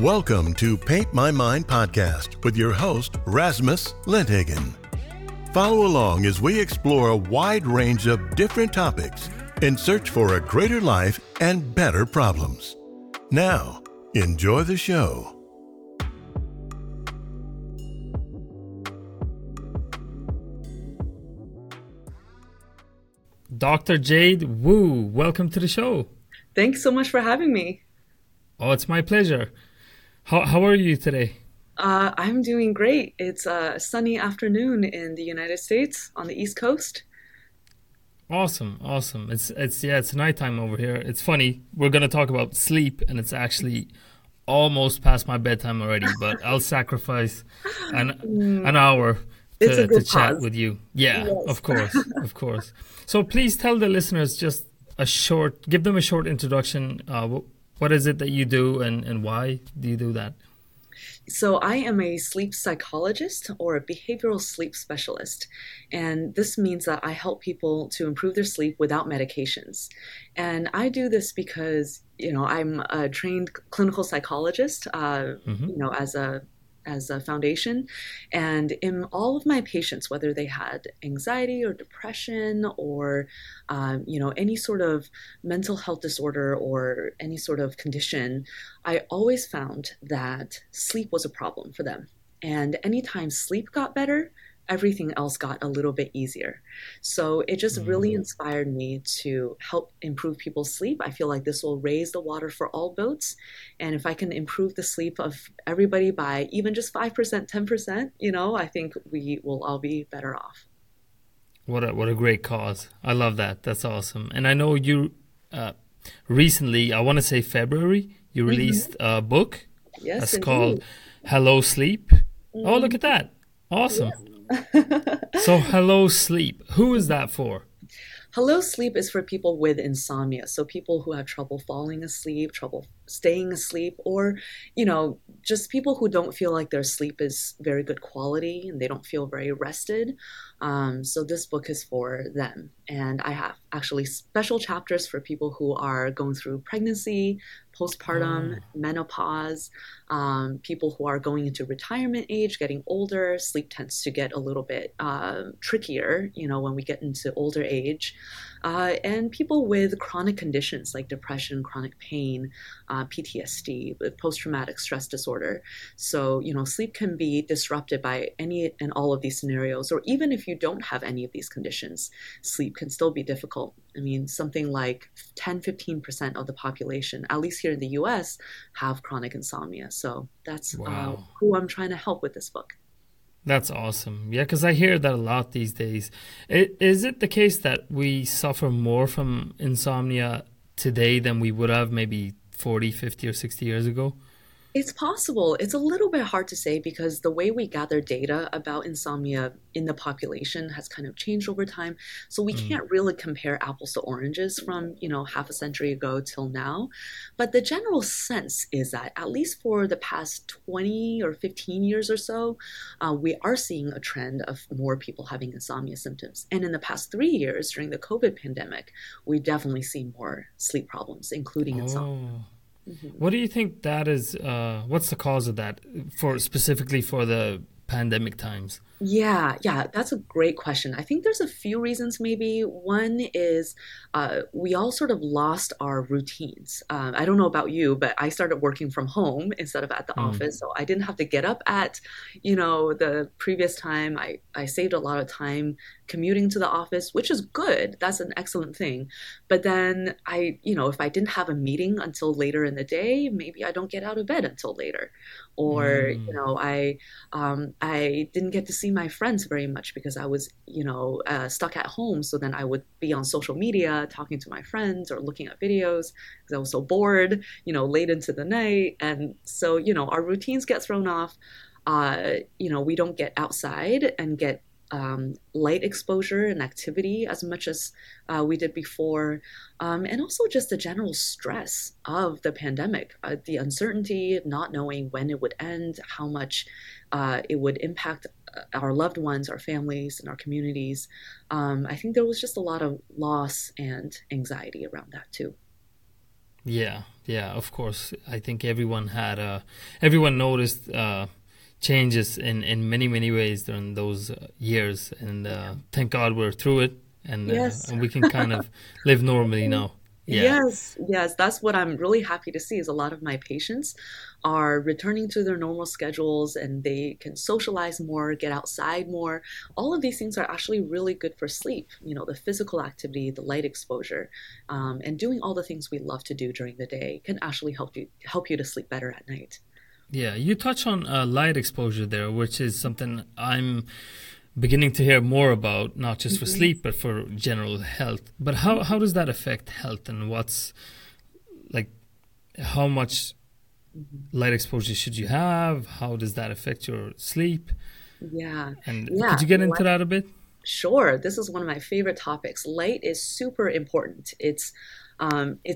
Welcome to Paint My Mind podcast with your host, Rasmus Lindhagen. Follow along as we explore a wide range of different topics in search for a greater life and better problems. Now, enjoy the show. Dr. Jade Wu, welcome to the show. Thanks so much for having me. Oh, it's my pleasure. How are you today? I'm doing great. It's a sunny afternoon in the United States on the East Coast. Awesome. It's nighttime over here. It's funny. We're going to talk about sleep, and it's actually almost past my bedtime already, but I'll sacrifice an hour to chat with you. Yeah, yes. Of course. So please tell the listeners just give them a short introduction. What is it that you do and why do you do that? So I am a sleep psychologist or a behavioral sleep specialist. And this means that I help people to improve their sleep without medications. And I do this because, I'm a trained clinical psychologist, as a foundation. And in all of my patients, whether they had anxiety or depression or, any sort of mental health disorder or any sort of condition, I always found that sleep was a problem for them. And anytime sleep got better, everything else got a little bit easier. So it just really inspired me to help improve people's sleep. I feel like this will raise the water for all boats. And if I can improve the sleep of everybody by even just 5%, 10%, I think we will all be better off. What a great cause. I love that. That's awesome. And I know you recently, I want to say February, you released a book. Yes, it's called Hello Sleep. Mm-hmm. Oh, look at that. Awesome. Yeah. So Hello Sleep, who is that for? Hello Sleep is for people with insomnia. So people who have trouble falling asleep, trouble staying asleep, or, just people who don't feel like their sleep is very good quality and they don't feel very rested. So this book is for them. And I have actually special chapters for people who are going through pregnancy, postpartum, menopause, people who are going into retirement age, getting older. Sleep tends to get a little bit trickier, when we get into older age. And people with chronic conditions like depression, chronic pain, PTSD, post-traumatic stress disorder. So, sleep can be disrupted by any and all of these scenarios, or even if you don't have any of these conditions, sleep can still be difficult. I mean, something like 10-15% of the population, at least here in the US, have chronic insomnia. So that's who I'm trying to help with this book. That's awesome. Yeah, because I hear that a lot these days. Is it the case that we suffer more from insomnia today than we would have maybe 40, 50 or 60 years ago? It's possible. It's a little bit hard to say because the way we gather data about insomnia in the population has kind of changed over time. So we can't really compare apples to oranges from, half a century ago till now. But the general sense is that at least for the past 20 or 15 years or so, we are seeing a trend of more people having insomnia symptoms. And in the past 3 years during the COVID pandemic, we definitely see more sleep problems, including insomnia. Mm-hmm. What do you think that is? What's the cause of that specifically for the pandemic times? Yeah, that's a great question. I think there's a few reasons maybe. One is we all sort of lost our routines. I don't know about you, but I started working from home instead of at the office. So I didn't have to get up at, the previous time. I saved a lot of time commuting to the office, which is good. That's an excellent thing. But then if I didn't have a meeting until later in the day, maybe I don't get out of bed until later. Or, I didn't get to see my friends very much because I was, stuck at home. So then I would be on social media talking to my friends or looking at videos because I was so bored, late into the night. And so, our routines get thrown off. We don't get outside and get light exposure and activity as much as we did before. And also just the general stress of the pandemic, the uncertainty, not knowing when it would end, how much it would impact our loved ones, our families, and our communities. I think there was just a lot of loss and anxiety around that too. Yeah, of course. I think everyone noticed changes in many ways during those years, and thank God we're through it, and we can kind of live normally now. Yeah. Yes, that's what I'm really happy to see, is a lot of my patients are returning to their normal schedules, and they can socialize more, get outside more. All of these things are actually really good for sleep. You know, the physical activity, the light exposure, and doing all the things we love to do during the day can actually help you to sleep better at night. Yeah, you touch on light exposure there, which is something I'm beginning to hear more about, not just for sleep, but for general health. But how does that affect health, and what's like, how much light exposure should you have? How does that affect your sleep? Yeah. And could you get into that a bit? Sure. This is one of my favorite topics. Light is super important. It's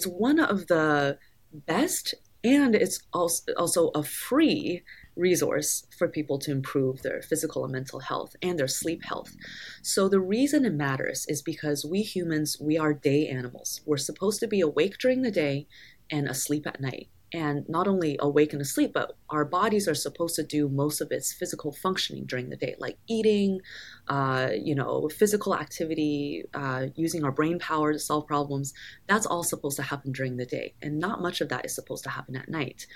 one of the best, and it's also a free resource for people to improve their physical and mental health and their sleep health. So the reason it matters is because we humans, we are day animals. We're supposed to be awake during the day and asleep at night. And not only awake and asleep, but our bodies are supposed to do most of its physical functioning during the day, like eating, physical activity, using our brain power to solve problems. That's all supposed to happen during the day. And not much of that is supposed to happen at night.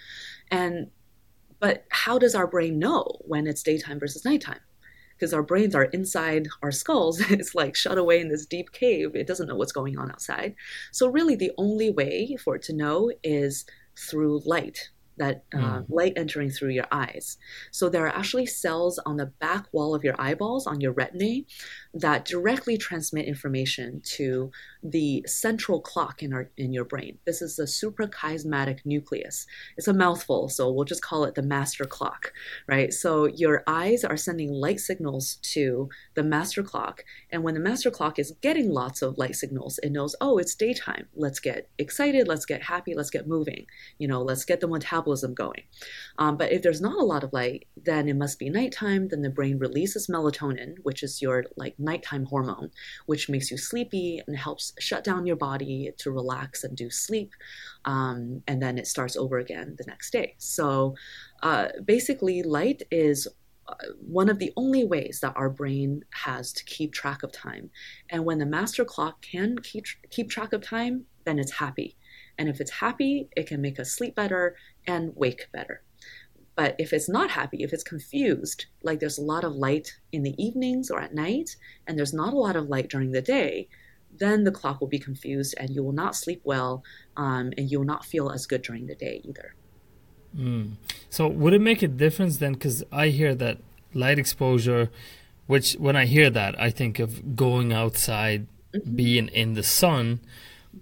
But how does our brain know when it's daytime versus nighttime? Because our brains are inside our skulls. It's like shut away in this deep cave. It doesn't know what's going on outside. So really the only way for it to know is through light, that light entering through your eyes. So there are actually cells on the back wall of your eyeballs, on your retina, that directly transmit information to the central clock in your brain. This is the suprachiasmatic nucleus. It's a mouthful, so we'll just call it the master clock, right? So your eyes are sending light signals to the master clock, and when the master clock is getting lots of light signals, it knows, oh, it's daytime. Let's get excited. Let's get happy. Let's get moving. Let's get the metabolism going. But if there's not a lot of light, then it must be nighttime. Then the brain releases melatonin, which is your nighttime hormone, which makes you sleepy and helps shut down your body to relax and do sleep. And then it starts over again the next day. So basically light is one of the only ways that our brain has to keep track of time. And when the master clock can keep track of time, then it's happy. And if it's happy, it can make us sleep better and wake better. But if it's not happy, if it's confused, like there's a lot of light in the evenings or at night, and there's not a lot of light during the day, then the clock will be confused and you will not sleep well, and you will not feel as good during the day either. So would it make a difference then? Because I hear that light exposure, which when I hear that, I think of going outside, being in the sun.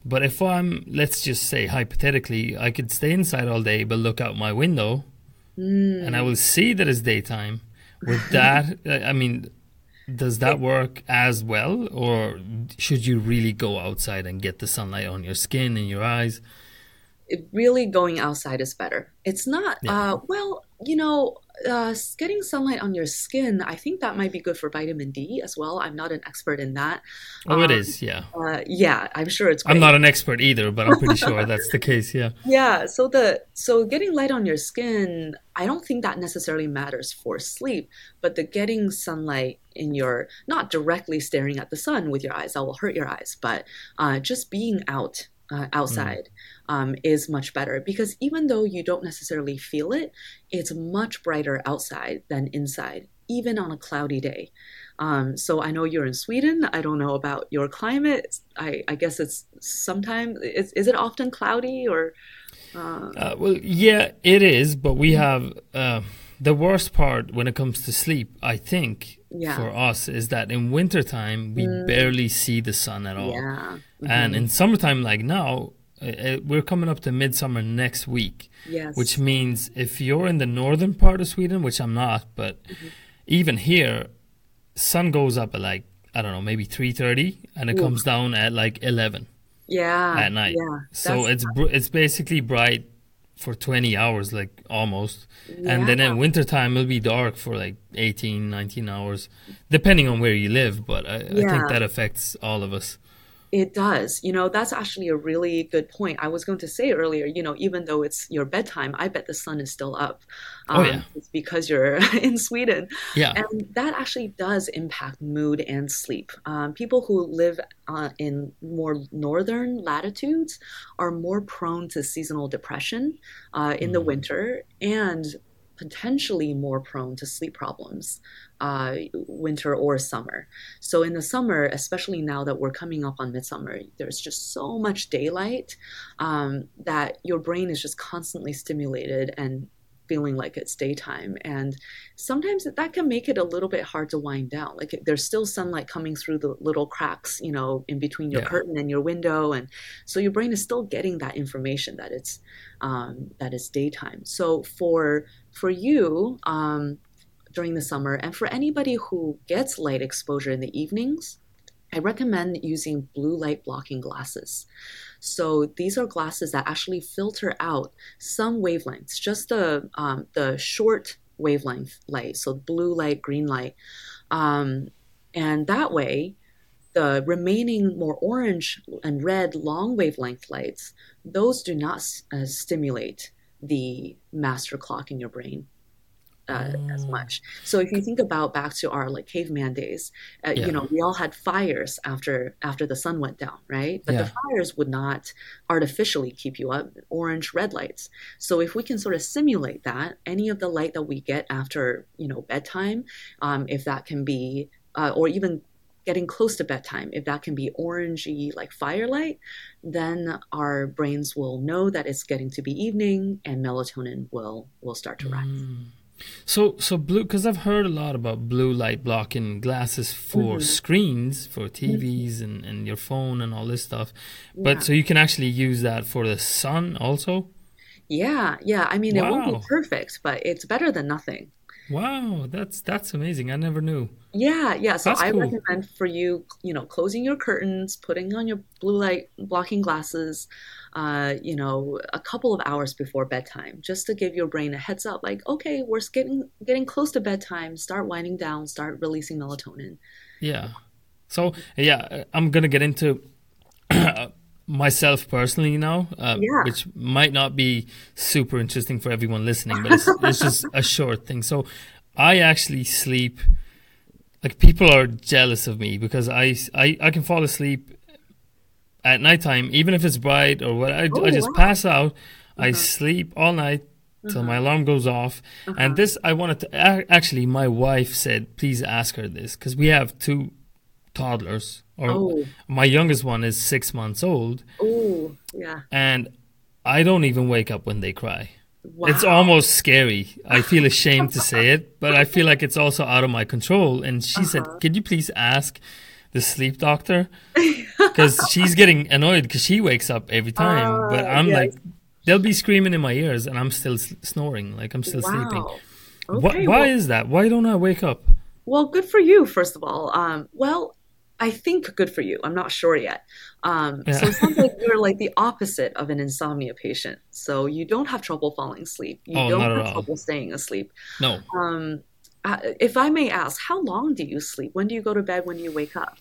But if I'm, let's just say hypothetically, I could stay inside all day, but look out my window, and I will see that it's daytime. With that, I mean, does that work as well? Or should you really go outside and get the sunlight on your skin and your eyes? Really going outside is better. It's not, getting sunlight on your skin, I think that might be good for vitamin D as well. I'm not an expert in that. It is, yeah. I'm sure it's great. I'm not an expert either, but I'm pretty sure that's the case, yeah. Yeah, so getting light on your skin, I don't think that necessarily matters for sleep, but the getting sunlight in your, not directly staring at the sun with your eyes, that will hurt your eyes, but just being out, outside is much better, because even though you don't necessarily feel it, it's much brighter outside than inside, even on a cloudy day. So I know you're in Sweden. I don't know about your climate. I guess it's sometimes, is it often cloudy or? Well, yeah, it is, but we have the worst part when it comes to sleep, I think, for us is that in wintertime, we barely see the sun at all. Yeah. And in summertime, like now, we're coming up to midsummer next week, which means if you're in the northern part of Sweden, which I'm not, but even here, sun goes up at like, I don't know, maybe 3:30 and it comes down at like 11 at night. Yeah, so it's basically bright for 20 hours, like almost. Yeah. And then in wintertime, it'll be dark for like 18, 19 hours, depending on where you live. But I think that affects all of us. It does. You know, that's actually a really good point. I was going to say earlier, you know, even though it's your bedtime, I bet the sun is still up. Oh, yeah. It's because you're in Sweden. Yeah. And that actually does impact mood and sleep. People who live in more northern latitudes are more prone to seasonal depression in the winter, and potentially more prone to sleep problems, winter or summer. So in the summer, especially now that we're coming up on midsummer, there's just so much daylight that your brain is just constantly stimulated and feeling like it's daytime. And sometimes that can make it a little bit hard to wind down. Like there's still sunlight coming through the little cracks, you know, in between your curtain and your window. And so your brain is still getting that information that it's daytime. So for you, during the summer, and for anybody who gets light exposure in the evenings, I recommend using blue light blocking glasses. So these are glasses that actually filter out some wavelengths, just the short wavelength light, so blue light, green light. And that way, the remaining more orange and red long wavelength lights, those do not stimulate the master clock in your brain as much. So if you think about back to our like caveman days, you know, we all had fires after the sun went down, right? But the fires would not artificially keep you up, orange, red lights. So if we can sort of simulate that, any of the light that we get after, you know, bedtime, if that can be, or even getting close to bedtime, if that can be orangey like firelight, then our brains will know that it's getting to be evening and melatonin will start to rise. So blue, because I've heard a lot about blue light blocking glasses for screens, for TVs and your phone and all this stuff. But so you can actually use that for the sun also? Yeah. I mean, it won't be perfect, but it's better than nothing. Wow, that's amazing. I never knew. Yeah. So I recommend for you, you know, closing your curtains, putting on your blue light blocking glasses, you know, a couple of hours before bedtime, just to give your brain a heads up, like, okay, we're getting close to bedtime, start winding down, start releasing melatonin. Yeah. So yeah, I'm gonna get into myself personally now, which might not be super interesting for everyone listening, but it's just a short thing. So I actually sleep, like people are jealous of me because I can fall asleep at nighttime, even if it's bright or what. I just pass out. I sleep all night till my alarm goes off. And this, I wanted to, actually my wife said, please ask her this, because we have two toddlers. My youngest one is 6 months old. Oh, yeah. And I don't even wake up when they cry. Wow. It's almost scary. I feel ashamed to say it, but I feel like it's also out of my control. And she said, could you please ask the sleep doctor? Because she's getting annoyed because she wakes up every time. But I'm like, they'll be screaming in my ears and I'm still snoring. Like I'm still sleeping. Okay, why is that? Why don't I wake up? Well, good for you, first of all. I think good for you. I'm not sure yet. So it sounds like you're like the opposite of an insomnia patient. So you don't have trouble falling asleep. You don't have trouble staying asleep. No. If I may ask, how long do you sleep? When do you go to bed? When do you wake up?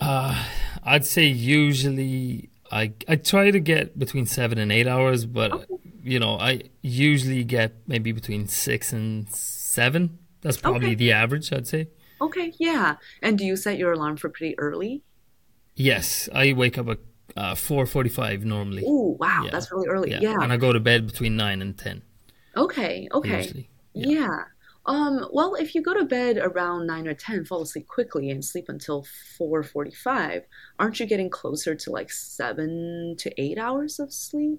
I'd say usually I try to get between 7 and 8 hours, but you know, I usually get maybe between 6 and 7. That's probably the average, I'd say. Okay, yeah. And do you set your alarm for pretty early? Yes, I wake up at 4:45 normally. Oh, wow, that's really early. Yeah. And I go to bed between 9 and 10. Okay. Usually. Yeah. Well, if you go to bed around 9 or 10, fall asleep quickly and sleep until 4:45, aren't you getting closer to like 7 to 8 hours of sleep?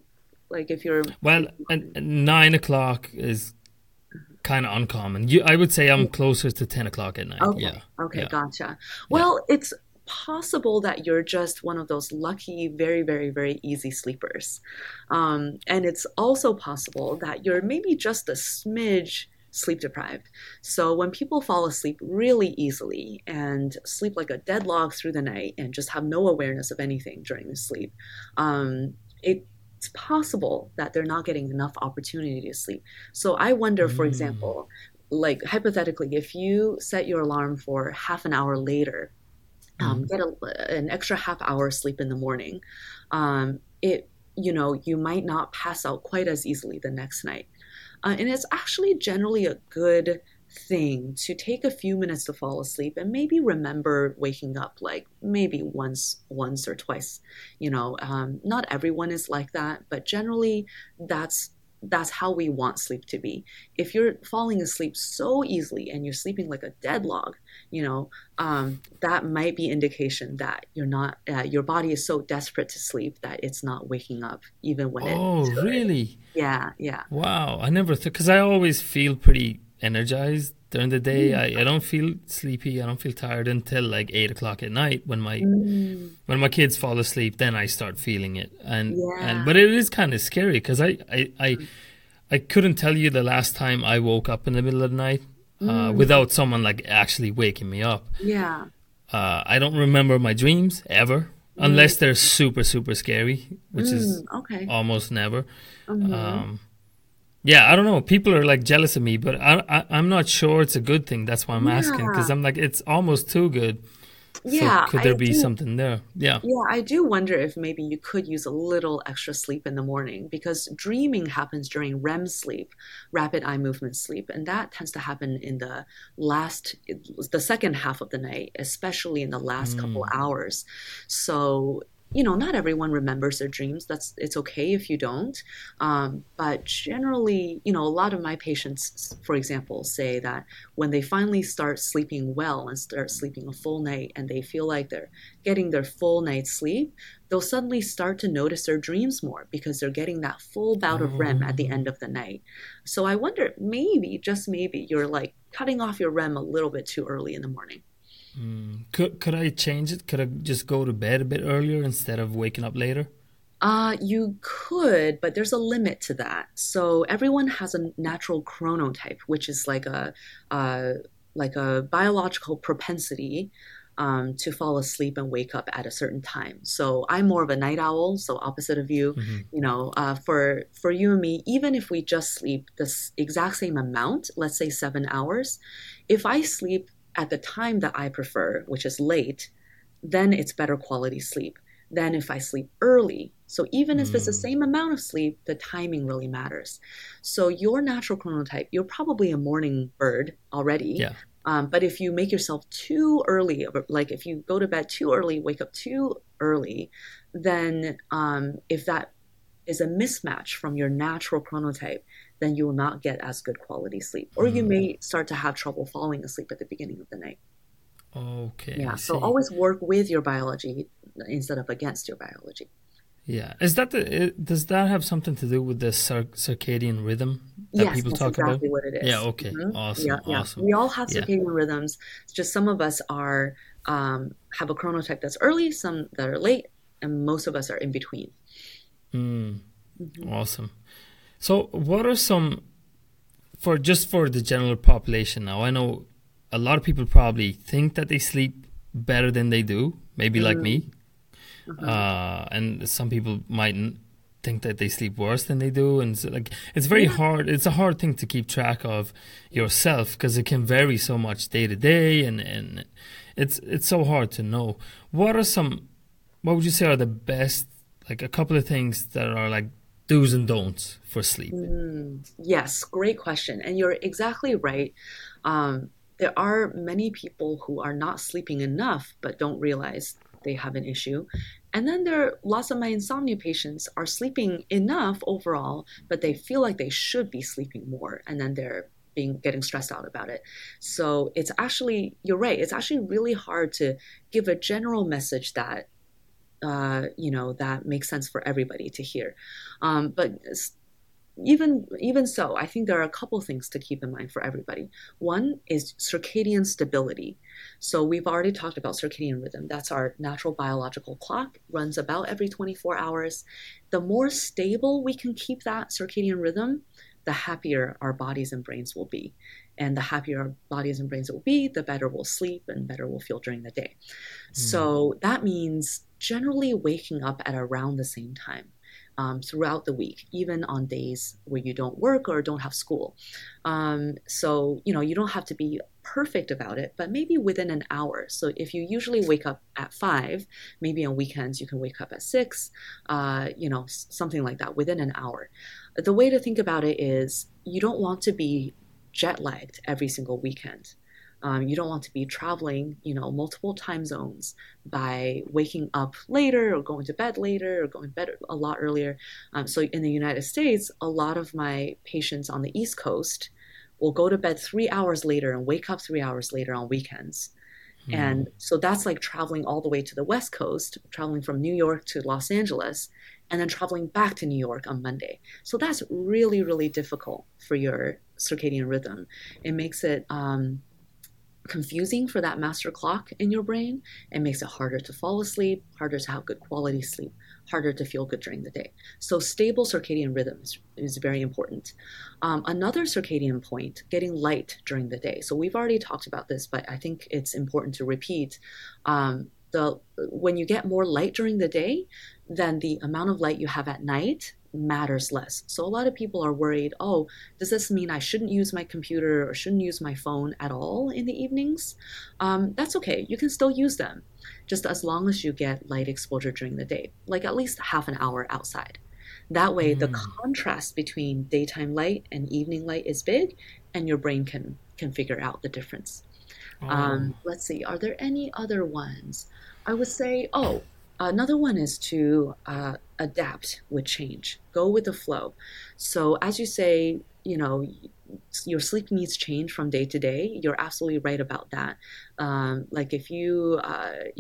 Like if you're... Well, and 9 o'clock is... kind of uncommon. I would say I'm closer to 10 o'clock at night. Okay, gotcha. Well, it's possible that you're just one of those lucky, very, very, very easy sleepers. And it's also possible that you're maybe just a smidge sleep deprived. So when people fall asleep really easily and sleep like a dead log through the night and just have no awareness of anything during the sleep, it's possible that they're not getting enough opportunity to sleep. So I wonder, for example, like hypothetically, if you set your alarm for half an hour later get an extra half hour sleep in the morning, you might not pass out quite as easily the next night. And it's actually generally a good thing to take a few minutes to fall asleep and maybe remember waking up like maybe once or twice. Not everyone is like that, but generally that's how we want sleep to be. If you're falling asleep so easily and you're sleeping like a dead log, that might be indication that you're not, your body is so desperate to sleep that it's not waking up even when it's good. Really? Yeah. Yeah. Wow. I never thought, cause I always feel pretty energized during the day. I don't feel sleepy. I don't feel tired until like 8 o'clock at night when my kids fall asleep. Then I start feeling it, but it is kind of scary because I couldn't tell you the last time I woke up in the middle of the night without someone like actually waking me up. Yeah, I don't remember my dreams ever unless they're super super scary, which is almost never. Mm-hmm. Yeah, I don't know. People are like jealous of me, but I'm not sure it's a good thing. That's why I'm asking, because I'm like, it's almost too good. Yeah. So could there be something there? Yeah. Yeah, I do wonder if maybe you could use a little extra sleep in the morning, because dreaming happens during REM sleep, rapid eye movement sleep. And that tends to happen in the second half of the night, especially in the last couple hours. So not everyone remembers their dreams. It's okay if you don't. But generally, a lot of my patients, for example, say that when they finally start sleeping well and start sleeping a full night and they feel like they're getting their full night's sleep, they'll suddenly start to notice their dreams more because they're getting that full bout of REM at the end of the night. So I wonder, maybe, just maybe, you're like cutting off your REM a little bit too early in the morning. Could I change it? Could I just go to bed a bit earlier instead of waking up later? You could, but there's a limit to that. So everyone has a natural chronotype, which is like a biological propensity to fall asleep and wake up at a certain time. So I'm more of a night owl, so opposite of you. For you and me, even if we just sleep the exact same amount, let's say 7 hours, if I sleep at the time that I prefer, which is late, then it's better quality sleep than if I sleep early. So even if it's the same amount of sleep, the timing really matters. So your natural chronotype, you're probably a morning bird already. Yeah. But if you make yourself too early, like if you go to bed too early, wake up too early, then if that is a mismatch from your natural chronotype, then you will not get as good quality sleep, or you may start to have trouble falling asleep at the beginning of the night. Okay. Yeah. So always work with your biology instead of against your biology. Yeah. Is that does that have something to do with the circadian rhythm that people talk about? Yes, exactly what it is. Yeah. Okay. Mm-hmm. Awesome. Yeah, yeah. Awesome. We all have circadian rhythms. It's just some of us are have a chronotype that's early, some that are late, and most of us are in between. Mm-hmm. Awesome. So what are some, for the general population now, I know a lot of people probably think that they sleep better than they do, maybe like me. Uh-huh. And some people might think that they sleep worse than they do. And so, like, it's very hard. It's a hard thing to keep track of yourself because it can vary so much day to day. And it's so hard to know. What would you say are the best, like a couple of things that are like do's and don'ts for sleep? Yes, great question. And you're exactly right. There are many people who are not sleeping enough, but don't realize they have an issue. And then there are lots of my insomnia patients are sleeping enough overall, but they feel like they should be sleeping more. And then they're getting stressed out about it. So it's actually, you're right. It's actually really hard to give a general message that that makes sense for everybody to hear. But even so, I think there are a couple things to keep in mind for everybody. One is circadian stability. So we've already talked about circadian rhythm. That's our natural biological clock, runs about every 24 hours. The more stable we can keep that circadian rhythm, the happier our bodies and brains will be. And the happier our bodies and brains will be, the better we'll sleep and better we'll feel during the day. So that means generally waking up at around the same time. throughout the week, even on days where you don't work or don't have school. So, you know, you don't have to be perfect about it, but maybe within an hour. So if you usually wake up at 5, maybe on weekends you can wake up at 6, you know, something like that, within an hour. The way to think about it is you don't want to be jet lagged every single weekend. You don't want to be traveling, you know, multiple time zones by waking up later or going to bed later or going to bed a lot earlier. So in the United States, a lot of my patients on the East Coast will go to bed 3 hours later and wake up 3 hours later on weekends. Hmm. And so that's like traveling all the way to the West Coast, traveling from New York to Los Angeles, and then traveling back to New York on Monday. So that's really, really difficult for your circadian rhythm. It makes it confusing for that master clock in your brain. It makes it harder to fall asleep, harder to have good quality sleep, harder to feel good during the day. So stable circadian rhythms is very important. Another circadian point, getting light during the day. So we've already talked about this, but I think it's important to repeat. When you get more light during the day, then the amount of light you have at night matters less. So a lot of people are worried, oh, does this mean I shouldn't use my computer or shouldn't use my phone at all in the evenings? That's okay. You can still use them, just as long as you get light exposure during the day, like at least half an hour outside. That way, the contrast between daytime light and evening light is big, and your brain can figure out the difference. Let's see. Are there any other ones? I would say, another one is to adapt with change, go with the flow. So as you say, you know, your sleep needs change from day to day. You're absolutely right about that. Like if you,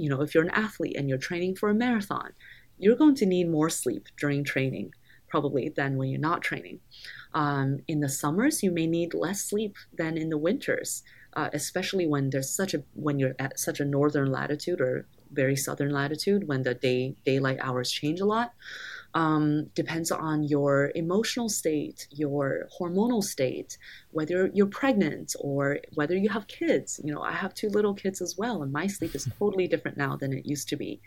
you know, if you're an athlete and you're training for a marathon, you're going to need more sleep during training probably than when you're not training. In the summers, you may need less sleep than in the winters, especially when there's when you're at such a northern latitude or very southern latitude, when the daylight hours change a lot. Depends on your emotional state, your hormonal state, whether you're pregnant or whether you have kids. You know, I have 2 little kids as well, and my sleep is totally different now than it used to be.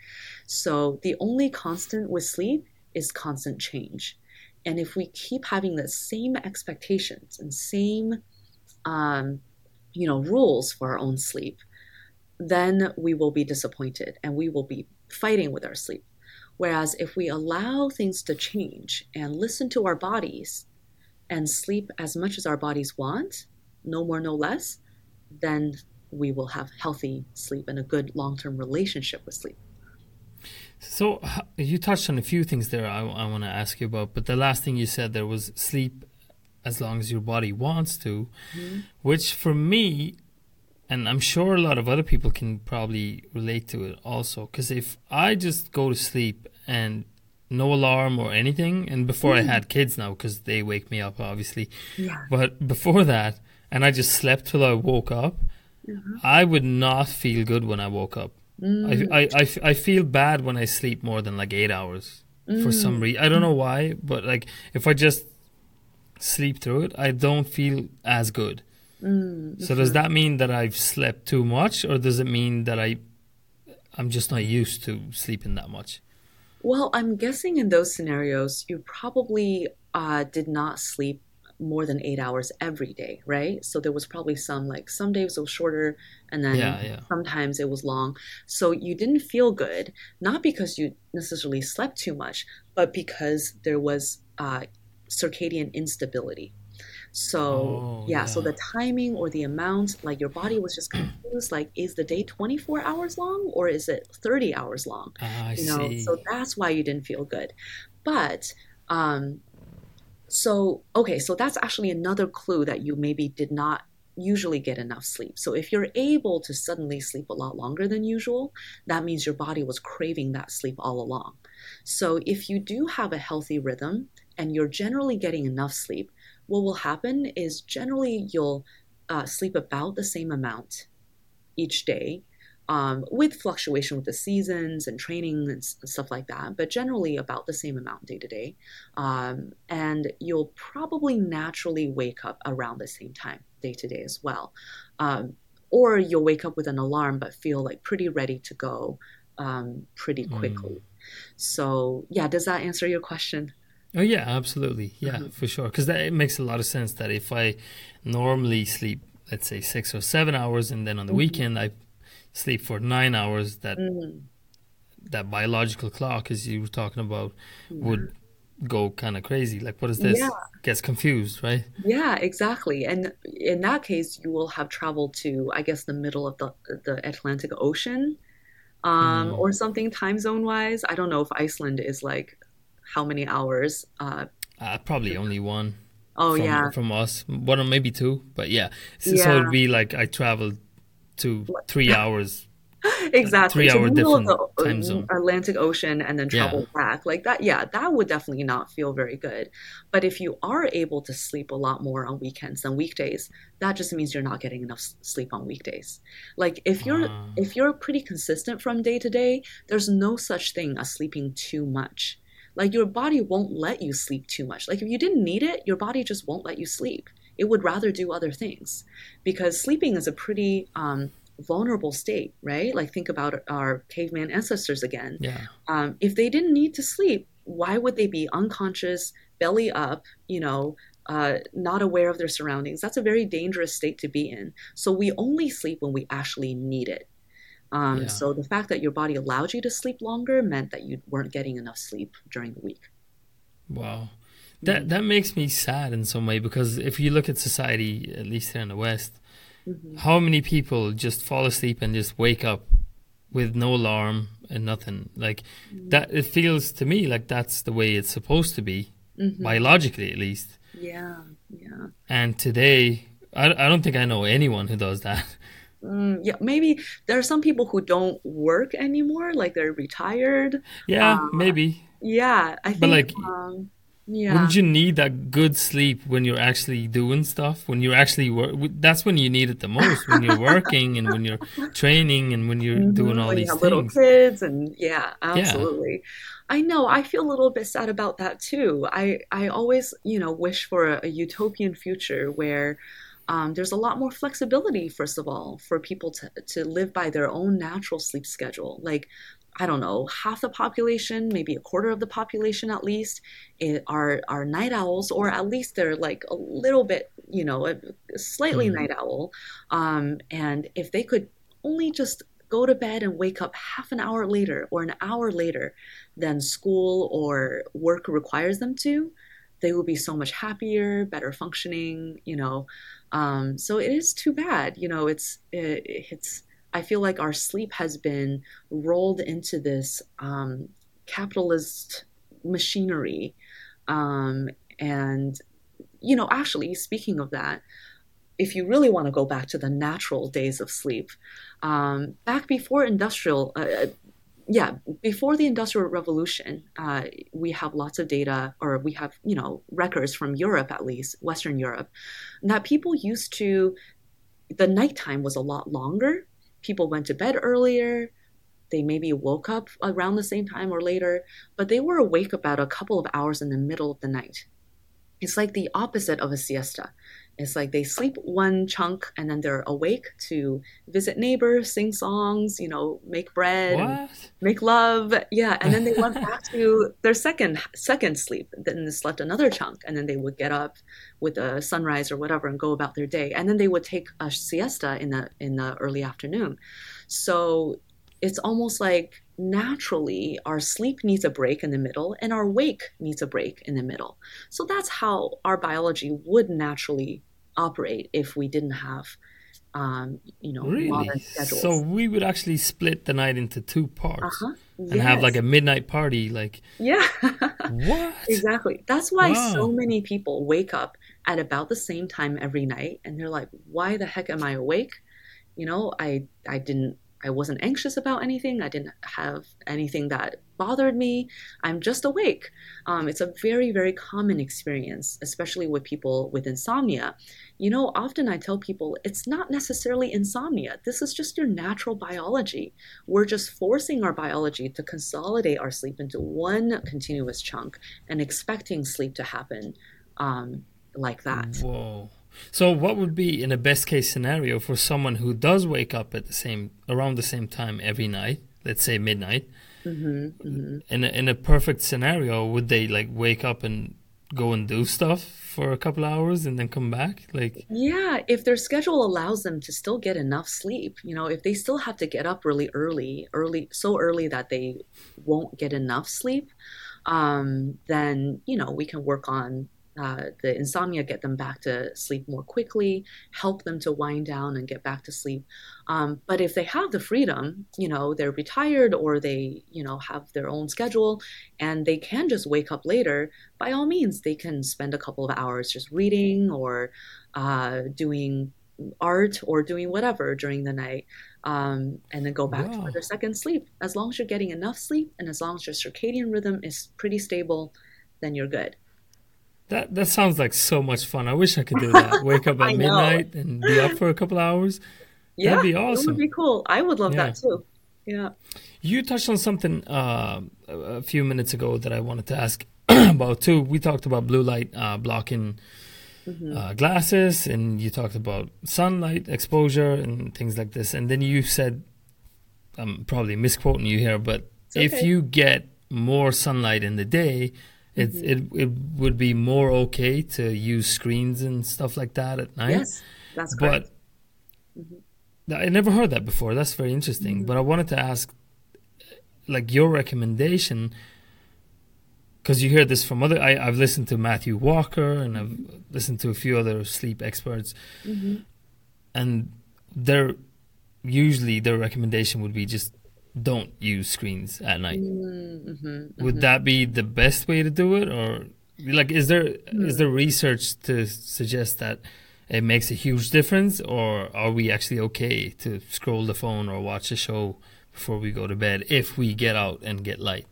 So the only constant with sleep is constant change. And if we keep having the same expectations and same, you know, rules for our own sleep, then we will be disappointed and we will be fighting with our sleep. Whereas if we allow things to change and listen to our bodies and sleep as much as our bodies want, no more, no less, then we will have healthy sleep and a good long-term relationship with sleep. So you touched on a few things there I want to ask you about, but the last thing you said there was sleep as long as your body wants to, which for me, and I'm sure a lot of other people can probably relate to it also, because if I just go to sleep and no alarm or anything, and before I had kids now, because they wake me up obviously, but before that, and I just slept till I woke up, I would not feel good when I woke up. I feel bad when I sleep more than like 8 hours for some reason. I don't know why, but like if I just sleep through it, I don't feel as good. So does that mean that I've slept too much, or does it mean that I'm just not used to sleeping that much? Well, I'm guessing in those scenarios, you probably did not sleep more than 8 hours every day, right? So there was probably some days it was shorter, and then sometimes it was long. So you didn't feel good, not because you necessarily slept too much, but because there was circadian instability. So the timing or the amount, like your body was just confused, like is the day 24 hours long or is it 30 hours long? I see. So that's why you didn't feel good. But, so that's actually another clue that you maybe did not usually get enough sleep. So if you're able to suddenly sleep a lot longer than usual, that means your body was craving that sleep all along. So if you do have a healthy rhythm and you're generally getting enough sleep, what will happen is generally you'll sleep about the same amount each day, with fluctuation with the seasons and training and stuff like that, but generally about the same amount day to day. And you'll probably naturally wake up around the same time day to day as well. Or you'll wake up with an alarm, but feel like pretty ready to go pretty quickly. So yeah, does that answer your question? Oh yeah, absolutely. Yeah, mm-hmm. for sure. Because it makes a lot of sense that if I normally sleep, let's say 6 or 7 hours, and then on the mm-hmm. weekend I sleep for 9 hours, that mm-hmm. that biological clock, as you were talking about, mm-hmm. would go kind of crazy. Like, what is this? Yeah. Gets confused, right? Yeah, exactly. And in that case, you will have traveled to, I guess, the middle of the Atlantic Ocean, or something time zone wise. I don't know if Iceland is like how many hours. Probably only one. Oh, from us, one or maybe two. But yeah, so it'd be like I traveled to 3 hours. Exactly. 3 hour different time zone. Atlantic Ocean, and then travel back like that. Yeah, that would definitely not feel very good. But if you are able to sleep a lot more on weekends than weekdays, that just means you're not getting enough sleep on weekdays. Like if you're pretty consistent from day to day, there's no such thing as sleeping too much. Like your body won't let you sleep too much. Like if you didn't need it, your body just won't let you sleep. It would rather do other things, because sleeping is a pretty vulnerable state, right? Like think about our caveman ancestors again. Yeah. If they didn't need to sleep, why would they be unconscious, belly up, not aware of their surroundings? That's a very dangerous state to be in. So we only sleep when we actually need it. So the fact that your body allowed you to sleep longer meant that you weren't getting enough sleep during the week. Wow. That makes me sad in some way, because if you look at society, at least here in the West, mm-hmm. how many people just fall asleep and just wake up with no alarm and nothing? Like mm-hmm. that, it feels to me like that's the way it's supposed to be, mm-hmm. biologically at least. Yeah, yeah. And today, I don't think I know anyone who does that. Maybe there are some people who don't work anymore, like they're retired. Yeah, maybe. Yeah, I think. But like, wouldn't you need that good sleep when you're actually doing stuff? When you're actually that's when you need it the most. When you're working and when you're training and when you're doing all these things. When you have little kids and absolutely. I know. I feel a little bit sad about that too. I always wish for a utopian future where there's a lot more flexibility, first of all, for people to live by their own natural sleep schedule. Like, I don't know, half the population, maybe a quarter of the population at least, are night owls, or at least they're like a little bit, slightly night owl. And if they could only just go to bed and wake up half an hour later or an hour later than school or work requires them to, they will be so much happier, better functioning, So it is too bad, I feel like our sleep has been rolled into this capitalist machinery. Actually, speaking of that, if you really want to go back to the natural days of sleep, back before before the Industrial Revolution, we have lots of data, or we have, records from Europe, at least, Western Europe, that people the nighttime was a lot longer. People went to bed earlier. They maybe woke up around the same time or later, but they were awake about a couple of hours in the middle of the night. It's like the opposite of a siesta. It's like they sleep one chunk and then they're awake to visit neighbors, sing songs, make bread, and make love. Yeah. And then they went back to their second sleep. Then they slept another chunk, and then they would get up with a sunrise or whatever and go about their day. And then they would take a siesta in the early afternoon. So it's almost like naturally our sleep needs a break in the middle and our wake needs a break in the middle. So that's how our biology would naturally operate if we didn't have modern schedules. So we would actually split the night into two parts and have like a midnight party, like what? Exactly. That's why so many people wake up at about the same time every night and they're like, why the heck am I awake? I wasn't anxious about anything. I didn't have anything that bothered me. I'm just awake. It's a very, very common experience, especially with people with insomnia. Often I tell people it's not necessarily insomnia. This is just your natural biology. We're just forcing our biology to consolidate our sleep into one continuous chunk and expecting sleep to happen like that. Whoa. So what would be, in a best case scenario, for someone who does wake up around the same time every night, let's say midnight, Mm-hmm, mm-hmm. In a perfect scenario, would they like wake up and go and do stuff for a couple hours and then come back? Like, yeah, if their schedule allows them to still get enough sleep, you know, if they still have to get up really early, so early that they won't get enough sleep, then, you know, we can work on the insomnia, get them back to sleep more quickly, help them to wind down and get back to sleep. But if they have the freedom, you know, they're retired or they, you know, have their own schedule and they can just wake up later, by all means, they can spend a couple of hours just reading or doing art or doing whatever during the night, and then go back to their second sleep. As long as you're getting enough sleep and as long as your circadian rhythm is pretty stable, then you're good. That sounds like so much fun. I wish I could do that. Wake up at midnight and be up for a couple hours. Yeah, that'd be awesome. That would be cool. I would love that too. Yeah. You touched on something a few minutes ago that I wanted to ask about too. We talked about blue light blocking glasses, and you talked about sunlight exposure and things like this. And then you said, I'm probably misquoting you here, but if you get more sunlight in the day, It would be more okay to use screens and stuff like that at night. Yes, that's correct. But I never heard that before. That's very interesting. But I wanted to ask, like, your recommendation, because you hear this from other. I've listened to Matthew Walker and I've listened to a few other sleep experts, and their recommendation would be just don't use screens at night. Would that be the best way to do it, or like is there research to suggest that it makes a huge difference, or are we actually okay to scroll the phone or watch a show before we go to bed if we get out and get light?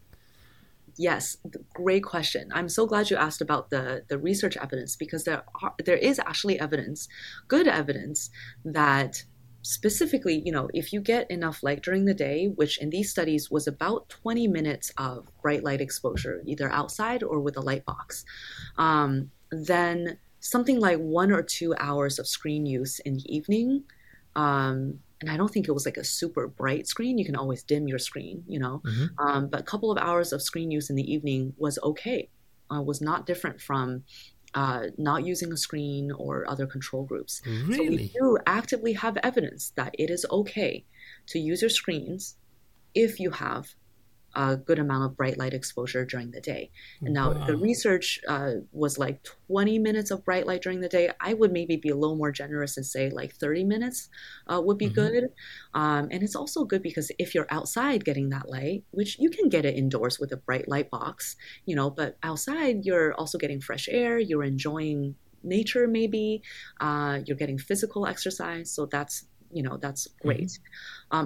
Yes, great question. I'm so glad you asked about the research evidence, because there is actually evidence, good evidence, that specifically, you know, if you get enough light during the day, which in these studies was about 20 minutes of bright light exposure, either outside or with a light box, then something like 1 or 2 hours of screen use in the evening, and I don't think it was like a super bright screen. You can always dim your screen, you know, but a couple of hours of screen use in the evening was okay, was not different from not using a screen or other control groups. Really? So we do actively have evidence that it is okay to use your screens if you have a good amount of bright light exposure during the day. And now the research was like 20 minutes of bright light during the day. I would maybe be a little more generous and say like 30 minutes would be good. And it's also good because if you're outside getting that light, which you can get it indoors with a bright light box, you know, but outside you're also getting fresh air, you're enjoying nature maybe, you're getting physical exercise. So that's, you know, that's great.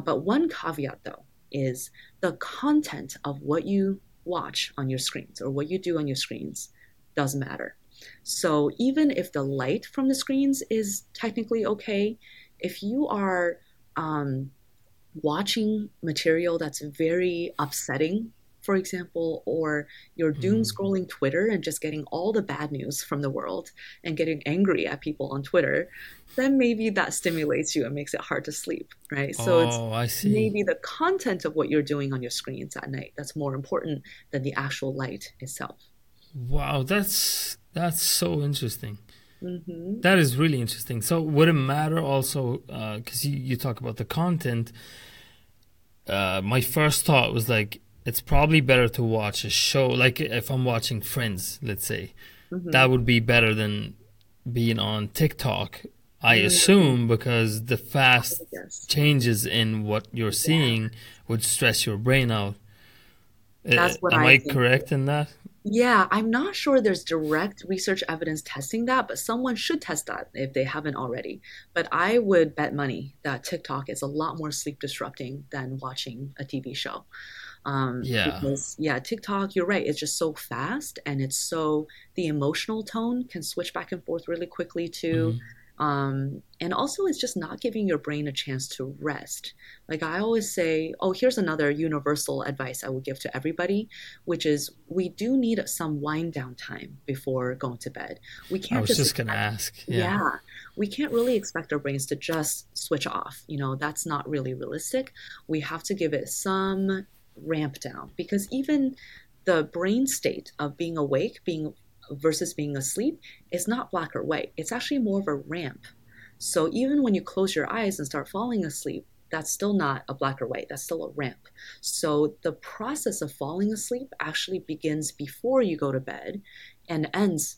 But one caveat though, is the content of what you watch on your screens or what you do on your screens does matter. So even if the light from the screens is technically okay, if you are watching material that's very upsetting, for example, or you're doom scrolling Twitter and just getting all the bad news from the world and getting angry at people on Twitter, then maybe that stimulates you and makes it hard to sleep, right? So it's maybe the content of what you're doing on your screens at night that's more important than the actual light itself. Wow, that's so interesting. That is really interesting. So would it matter also, because you talk about the content, my first thought was like, it's probably better to watch a show, like if I'm watching Friends, let's say, that would be better than being on TikTok, I assume, because the fast changes in what you're seeing would stress your brain out. That's what I think. Am I correct in that? Yeah, I'm not sure there's direct research evidence testing that, but someone should test that if they haven't already. But I would bet money that TikTok is a lot more sleep disrupting than watching a TV show. Because, TikTok, you're right. It's just so fast, and it's so the emotional tone can switch back and forth really quickly too. And also it's just not giving your brain a chance to rest. Like I always say, here's another universal advice I would give to everybody, which is we do need some wind down time before going to bed. We can't we can't really expect our brains to just switch off. You know, that's not really realistic. We have to give it some ramp down, because even the brain state of being awake versus being asleep is not black or white. It's actually more of a ramp. So even when you close your eyes and start falling asleep, that's still not a black or white, that's still a ramp. So the process of falling asleep actually begins before you go to bed and ends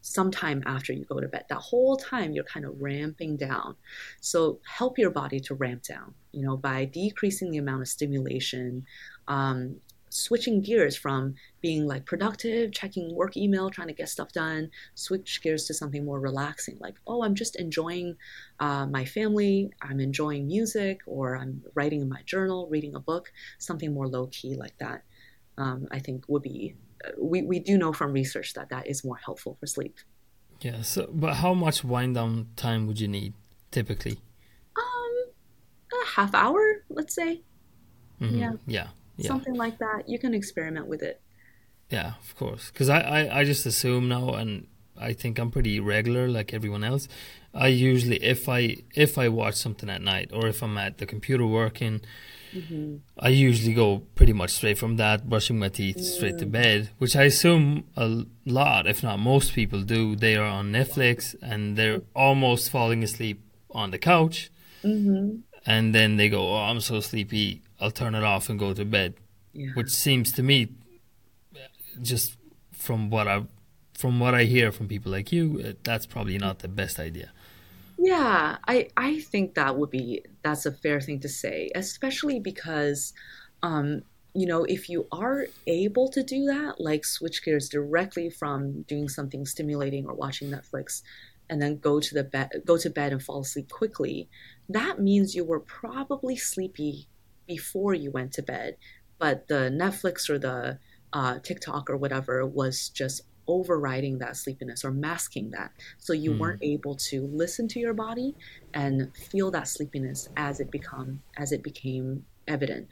sometime after you go to bed. That whole time you're kind of ramping down. So help your body to ramp down, by decreasing the amount of stimulation, switching gears from being like productive, checking work email, trying to get stuff done, switch gears to something more relaxing, like, I'm just enjoying my family, I'm enjoying music, or I'm writing in my journal, reading a book, something more low key like that. I think would be, we do know from research that is more helpful for sleep. Yeah. So, but how much wind down time would you need typically? A half hour, let's say. Mm-hmm. Yeah. Something like that. You can experiment with it. Yeah, of course. Because I just assume now, and I think I'm pretty regular like everyone else. I usually, if I watch something at night or if I'm at the computer working, mm-hmm. I usually go pretty much straight from that, brushing my teeth, straight to bed, which I assume a lot, if not most people do. They are on Netflix and they're almost falling asleep on the couch. Mm-hmm. And then they go, I'm so sleepy, I'll turn it off and go to bed. Yeah. Which seems to me, just from what I hear from people like you, that's probably not the best idea. Yeah, I think that's a fair thing to say, especially because, if you are able to do that, like switch gears directly from doing something stimulating or watching Netflix and then go to bed and fall asleep quickly, that means you were probably sleepy before you went to bed, but the Netflix or the TikTok or whatever was just overriding that sleepiness or masking that. So you weren't able to listen to your body and feel that sleepiness as it became evident,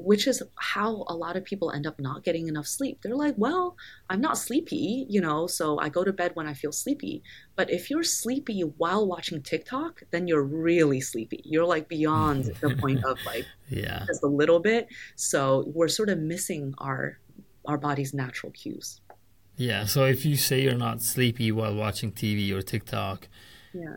which is how a lot of people end up not getting enough sleep. They're like, well, I'm not sleepy, so I go to bed when I feel sleepy. But if you're sleepy while watching TikTok, then you're really sleepy. You're like beyond the point of like just a little bit. So we're sort of missing our body's natural cues. Yeah. So if you say you're not sleepy while watching TV or TikTok,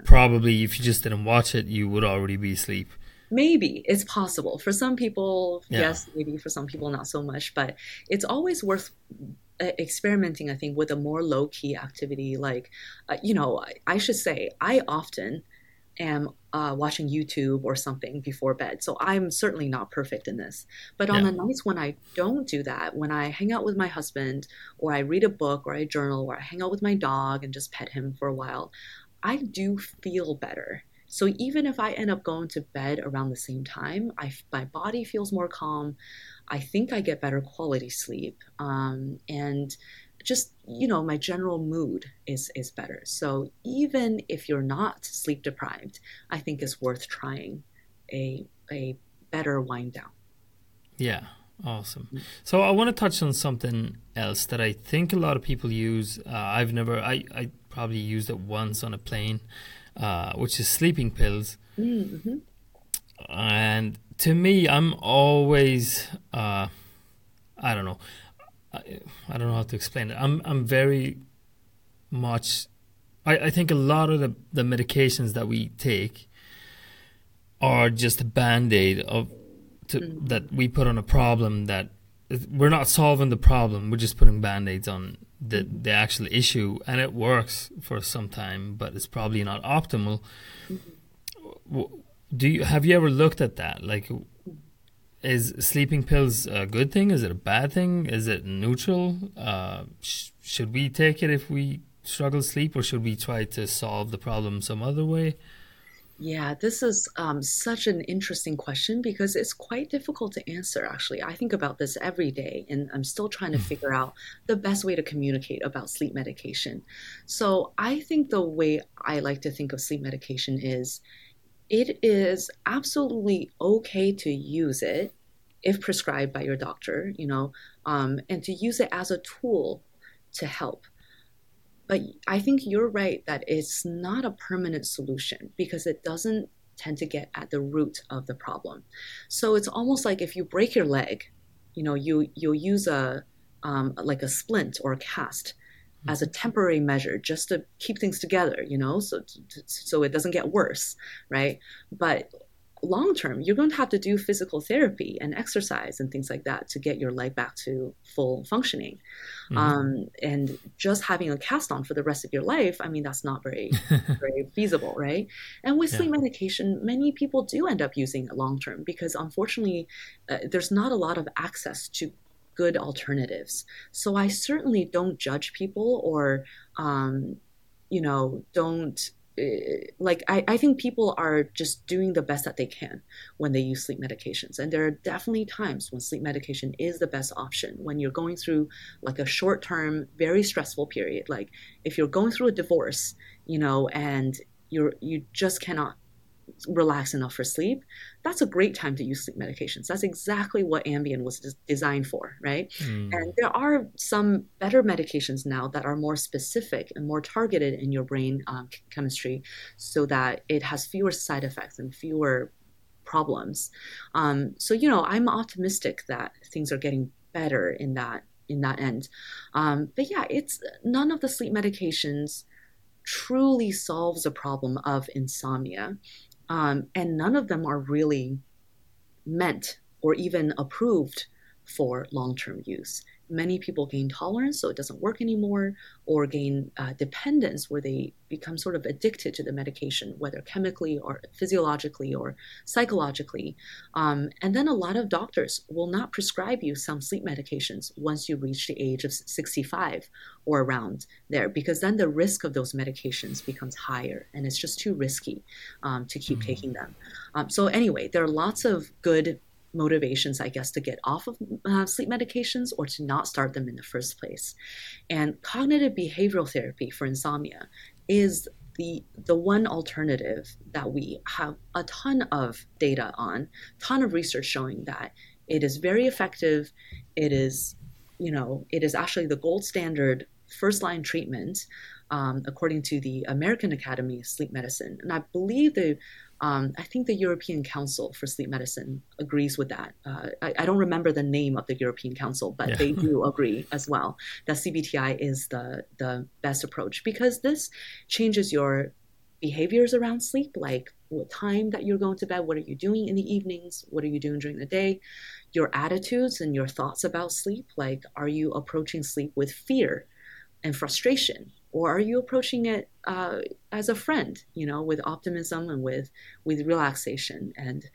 probably if you just didn't watch it, you would already be asleep. Maybe it's possible for some people, yes, maybe for some people not so much, but it's always worth experimenting, I think, with a more low-key activity. Like, I should say I often am watching YouTube or something before bed, so I'm certainly not perfect in this. But on the nights when I don't do that, when I hang out with my husband or I read a book or I journal or I hang out with my dog and just pet him for a while, I do feel better. So even if I end up going to bed around the same time, my body feels more calm. I think I get better quality sleep. And just, my general mood is better. So even if you're not sleep deprived, I think it's worth trying a better wind down. Yeah, awesome. So I want to touch on something else that I think a lot of people use. I probably used it once on a plane. Which is sleeping pills. Mm-hmm. And to me, I'm always, I don't know. I don't know how to explain it. I'm very much, I think a lot of the medications that we take are just a Band-Aid that we put on a problem that we're not solving the problem. We're just putting Band-Aids on the actual issue, and it works for some time, but it's probably not optimal. Have you ever looked at that? Like, is sleeping pills a good thing? Is it a bad thing? Is it neutral? Should we take it if we struggle to sleep, or should we try to solve the problem some other way? Yeah, this is such an interesting question because it's quite difficult to answer, actually. I think about this every day, and I'm still trying to figure out the best way to communicate about sleep medication. So I think the way I like to think of sleep medication is it is absolutely okay to use it if prescribed by your doctor, and to use it as a tool to help. But I think you're right that it's not a permanent solution because it doesn't tend to get at the root of the problem. So it's almost like if you break your leg, you know, you'll use a like a splint or a cast as a temporary measure just to keep things together, you know, so it doesn't get worse, right? But long term, you're going to have to do physical therapy and exercise and things like that to get your leg back to full functioning. And just having a cast on for the rest of your life, I mean, that's not very, very feasible, right? And with sleep medication, many people do end up using it long term because unfortunately, there's not a lot of access to good alternatives. So I certainly don't judge people or, you know, don't. Like I think people are just doing the best that they can when they use sleep medications. And there are definitely times when sleep medication is the best option when you're going through like a short term, very stressful period. Like if you're going through a divorce, you know, and you just cannot relax enough for sleep, that's a great time to use sleep medications. That's exactly what Ambien was designed for, right? And there are some better medications now that are more specific and more targeted in your brain chemistry so that it has fewer side effects and fewer problems. So, you know, I'm optimistic that things are getting better in that end. But yeah, it's none of the sleep medications truly solves a problem of insomnia. And none of them are really meant or even approved for long-term use. Many people gain tolerance, so it doesn't work anymore, or gain dependence where they become sort of addicted to the medication, whether chemically or physiologically or psychologically. And then a lot of doctors will not prescribe you some sleep medications once you reach the age of 65 or around there, because then the risk of those medications becomes higher and it's just too risky to keep taking them. So anyway, there are lots of good motivations, I guess, to get off of sleep medications or to not start them in the first place. And cognitive behavioral therapy for insomnia is the one alternative that we have a ton of data on, ton of research showing that it is very effective. It is, you know, it is actually the gold standard first-line treatment, according to the American Academy of Sleep Medicine. And I believe I think the European Council for Sleep Medicine agrees with that. I don't remember the name of the European Council, but they do agree as well that CBTI is the best approach because this changes your behaviors around sleep, like what time that you're going to bed, what are you doing in the evenings, what are you doing during the day, your attitudes and your thoughts about sleep, like are you approaching sleep with fear and frustration? Or are you approaching it as a friend, you know, with optimism and with relaxation? And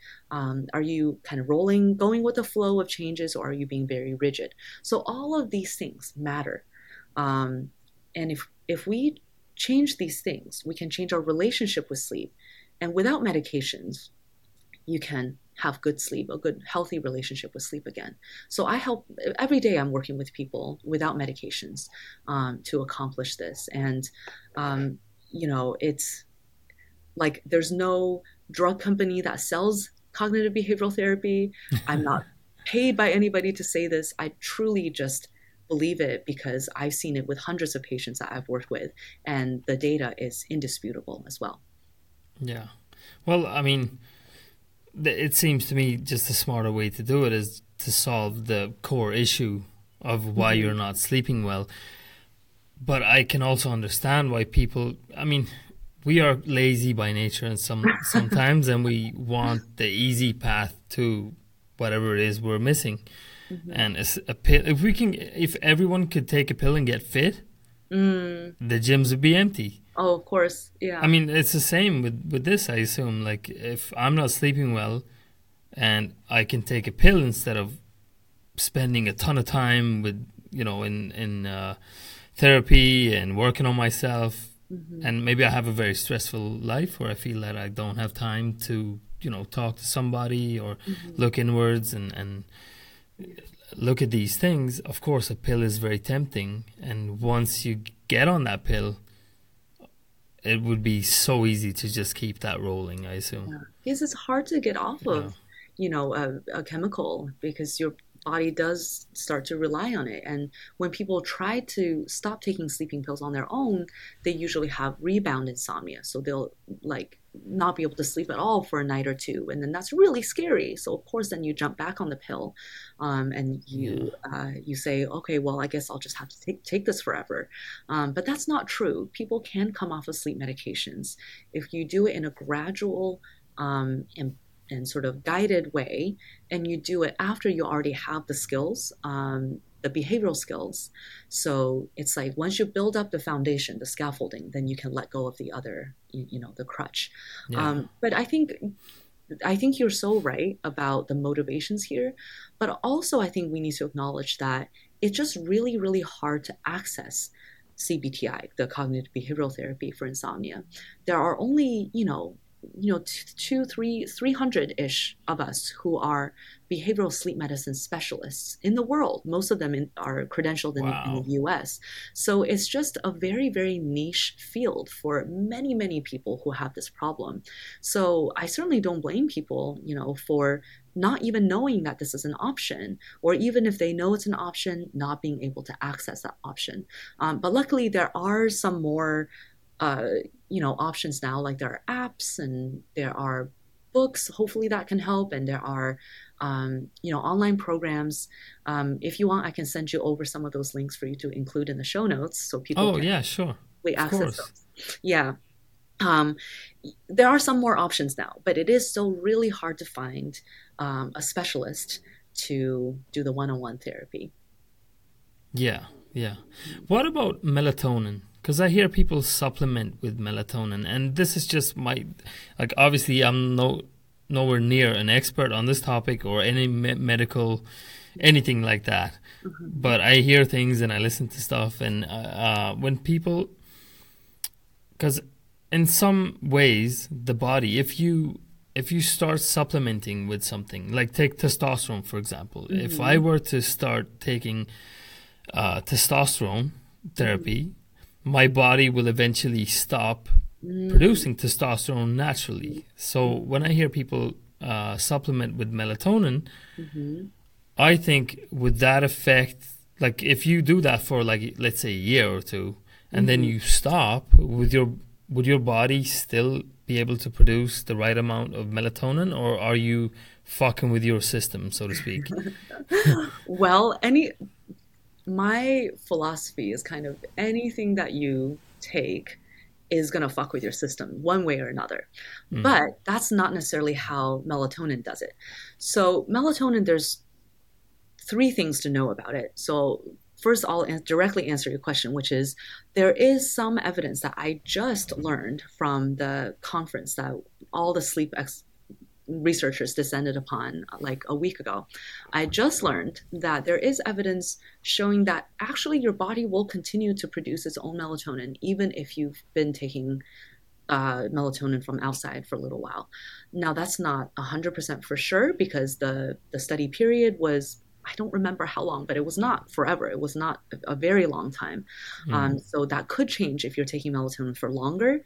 are you kind of going with the flow of changes, or are you being very rigid? So all of these things matter. And if we change these things, we can change our relationship with sleep. And without medications, you can have good sleep, a good healthy relationship with sleep again. So I help every day. I'm working with people without medications to accomplish this. And, you know, it's like there's no drug company that sells cognitive behavioral therapy. I'm not paid by anybody to say this. I truly just believe it because I've seen it with hundreds of patients that I've worked with. And the data is indisputable as well. Yeah. Well, I mean, it seems to me just the smarter way to do it is to solve the core issue of why you're not sleeping well. But I can also understand why people, I mean, we are lazy by nature and sometimes and we want the easy path to whatever it is we're missing. And a pill, if everyone could take a pill and get fit, the gyms would be empty. Oh, of course. Yeah. I mean, it's the same with this, I assume. Like, if I'm not sleeping well and I can take a pill instead of spending a ton of time with, you know, in therapy and working on myself. And maybe I have a very stressful life where I feel that I don't have time to, you know, talk to somebody or look inwards and look at these things. Of course, a pill is very tempting. And once you get on that pill, it would be so easy to just keep that rolling, I assume. Yeah. Because it's hard to get off of, you know, a chemical because your body does start to rely on it. And when people try to stop taking sleeping pills on their own, they usually have rebound insomnia. So they'll like not be able to sleep at all for a night or two. And then that's really scary. So of course, then you jump back on the pill and you say, okay, well, I guess I'll just have to take this forever. But that's not true. People can come off of sleep medications. If you do it in a gradual and sort of guided way, and you do it after you already have the skills, the behavioral skills. So it's like once you build up the foundation, the scaffolding, then you can let go of the other, the crutch. Yeah. But I think you're so right about the motivations here. But also I think we need to acknowledge that it's just really, really hard to access CBTI, the cognitive behavioral therapy for insomnia. There are only, 300-ish of us who are behavioral sleep medicine specialists in the world. Most of them are credentialed in the US. So it's just a very, very niche field for many, many people who have this problem. So I certainly don't blame people, for not even knowing that this is an option, or even if they know it's an option, not being able to access that option. But luckily there are some more options now, like there are apps and there are books, hopefully that can help. And there are, online programs. If you want, I can send you over some of those links for you to include in the show notes. So people can access those. Yeah. There are some more options now, but it is still really hard to find a specialist to do the one-on-one therapy. Yeah. Yeah. What about melatonin? Because I hear people supplement with melatonin, and this is just obviously I'm nowhere near an expert on this topic or any medical, anything like that. Mm-hmm. But I hear things and I listen to stuff, and when people, because in some ways the body, if you start supplementing with something, like take testosterone, for example, mm-hmm. if I were to start taking testosterone therapy, mm-hmm. my body will eventually stop producing testosterone naturally. So when I hear people supplement with melatonin, mm-hmm. I think would that affect, like if you do that for let's say a year or two, and mm-hmm. then you stop, would your body still be able to produce the right amount of melatonin, or are you fucking with your system, so to speak? My philosophy is kind of anything that you take is going to fuck with your system one way or another. Mm. But that's not necessarily how melatonin does it. So melatonin, there's three things to know about it. So first, I'll directly answer your question, which is there is some evidence that I just learned from the conference that all the sleep researchers descended upon like a week ago. I just learned that there is evidence showing that actually your body will continue to produce its own melatonin, even if you've been taking melatonin from outside for a little while. Now, that's not 100% for sure, because the study period was, I don't remember how long, but it was not forever. It was not a very long time. Mm. So that could change if you're taking melatonin for longer.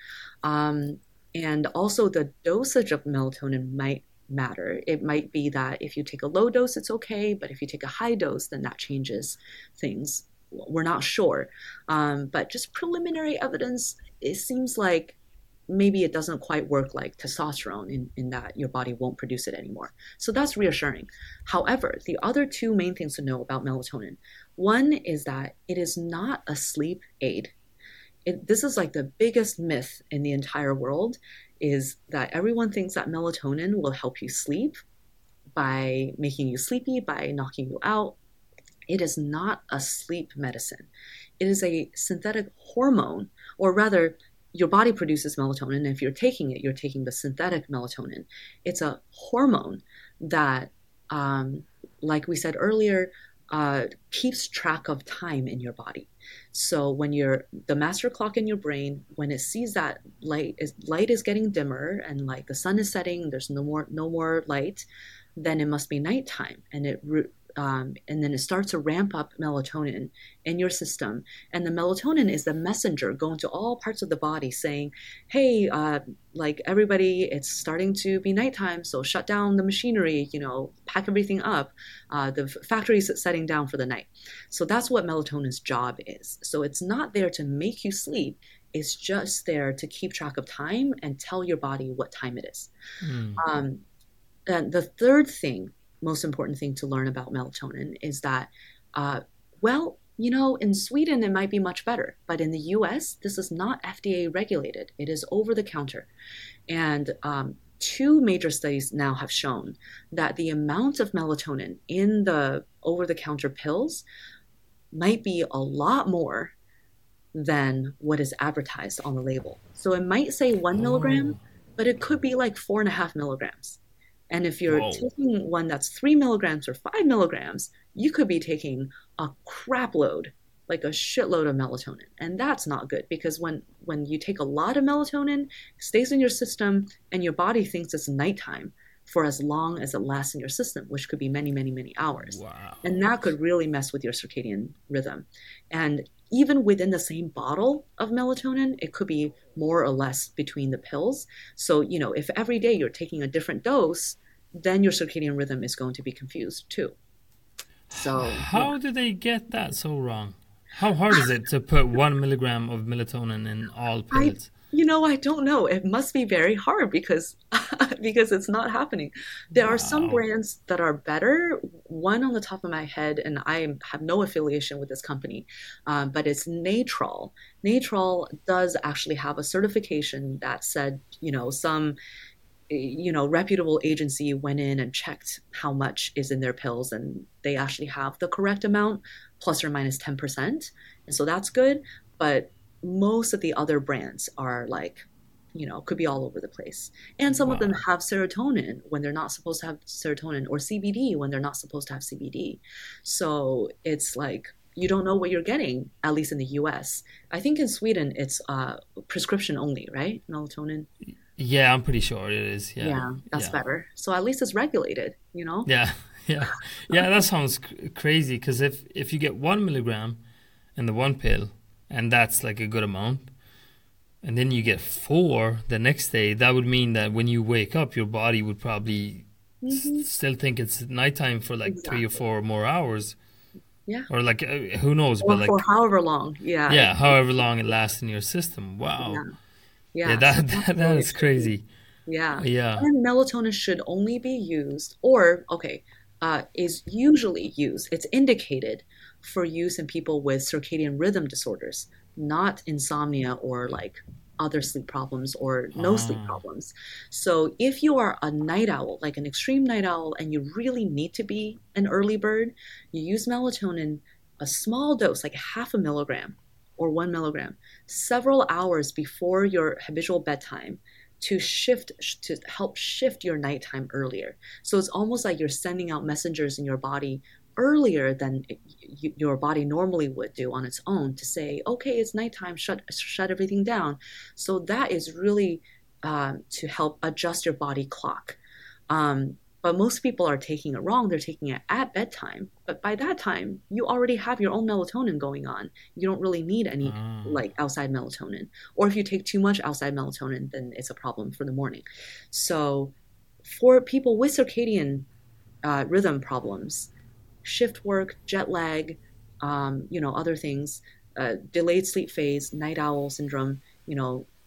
And also the dosage of melatonin might matter. It might be that if you take a low dose, it's okay. But if you take a high dose, then that changes things. We're not sure. But just preliminary evidence, it seems like maybe it doesn't quite work like testosterone in that your body won't produce it anymore. So that's reassuring. However, the other two main things to know about melatonin. One is that it is not a sleep aid. This is like the biggest myth in the entire world, is that everyone thinks that melatonin will help you sleep by making you sleepy, by knocking you out. It is not a sleep medicine. It is a synthetic hormone, or rather, your body produces melatonin. And if you're taking it, you're taking the synthetic melatonin. It's a hormone that, like we said earlier, keeps track of time in your body. So when the master clock in your brain, when it sees that light is getting dimmer and like the sun is setting, there's no more light, then it must be nighttime, and it and then it starts to ramp up melatonin in your system. And the melatonin is the messenger going to all parts of the body saying, hey, everybody, it's starting to be nighttime. So shut down the machinery, pack everything up. The factory's setting down for the night. So that's what melatonin's job is. So it's not there to make you sleep. is just there to keep track of time and tell your body what time it is. Mm. And the third thing, most important thing to learn about melatonin is that, in Sweden, it might be much better, but in the US, this is not FDA regulated. It is over the counter. And two major studies now have shown that the amount of melatonin in the over-the-counter pills might be a lot more than what is advertised on the label. So it might say 1 milligram, but it could be like 4.5 milligrams. And if you're taking one that's 3 milligrams or 5 milligrams, you could be taking a crap load, like a shitload of melatonin. And that's not good, because when you take a lot of melatonin, it stays in your system and your body thinks it's nighttime for as long as it lasts in your system, which could be many, many, many hours. Wow. And that could really mess with your circadian rhythm. And even within the same bottle of melatonin, it could be more or less between the pills. So, if every day you're taking a different dose, then your circadian rhythm is going to be confused too. So how do they get that so wrong? How hard is it to put 1 milligram of melatonin in all pills? I don't know. It must be very hard because it's not happening. There are some brands that are better. One on the top of my head, and I have no affiliation with this company, but it's Natrol. Natrol does actually have a certification that said, some reputable agency went in and checked how much is in their pills, and they actually have the correct amount, plus or minus 10%. And so that's good. But most of the other brands are could be all over the place. And some of them have serotonin when they're not supposed to have serotonin, or CBD when they're not supposed to have CBD. So it's you don't know what you're getting, at least in the US. I think in Sweden, it's prescription only, right? Melatonin. Yeah, I'm pretty sure it is. Yeah, that's better. So at least it's regulated, Yeah, that sounds crazy, because if you get 1 milligram in the one pill, and that's a good amount, and then you get 4 the next day, that would mean that when you wake up, your body would probably still think it's nighttime for 3 or 4 more hours. Yeah. Or who knows? Or but for however long. Yeah. Yeah, however long it lasts in your system. Wow. Yeah, that is crazy. Yeah. And melatonin should only be used, is usually used. It's indicated for use in people with circadian rhythm disorders, not insomnia or other sleep problems or no sleep problems. So if you are a night owl, like an extreme night owl, and you really need to be an early bird, you use melatonin, a small dose, like 0.5 milligram or 1 milligram, several hours before your habitual bedtime, to help shift your nighttime earlier. So it's almost like you're sending out messengers in your body earlier than your body normally would do on its own, to say, okay, it's nighttime, shut everything down. So that is really to help adjust your body clock. But most people are taking it wrong. They're taking it at bedtime. But by that time, you already have your own melatonin going on. You don't really need any outside melatonin. Or if you take too much outside melatonin, then it's a problem for the morning. So for people with circadian rhythm problems, shift work, jet lag, other things, delayed sleep phase, night owl syndrome,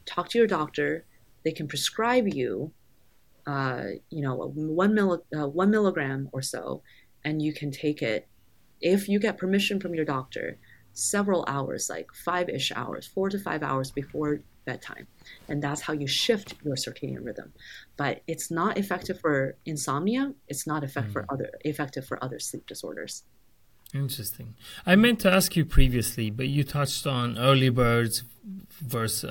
talk to your doctor. They can prescribe you 1 milligram or so, and you can take it, if you get permission from your doctor, several hours, 4 to 5 hours before bedtime. And that's how you shift your circadian rhythm. But it's not effective for insomnia. It's not effective for other sleep disorders. Interesting. I meant to ask you previously, but you touched on early birds versus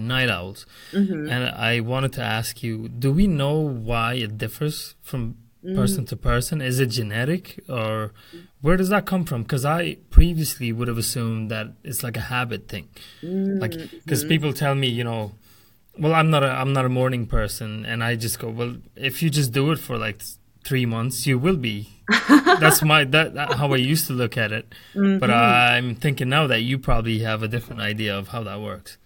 night owls. Mm-hmm. And I wanted to ask you, do we know why it differs from person to person? Is it genetic, or where does that come from? Because I previously would have assumed that it's a habit thing. Because people tell me, well, I'm not a morning person. And I just go, well, if you just do it for 3 months, you will be. That's how I used to look at it. Mm-hmm. But I'm thinking now that you probably have a different idea of how that works.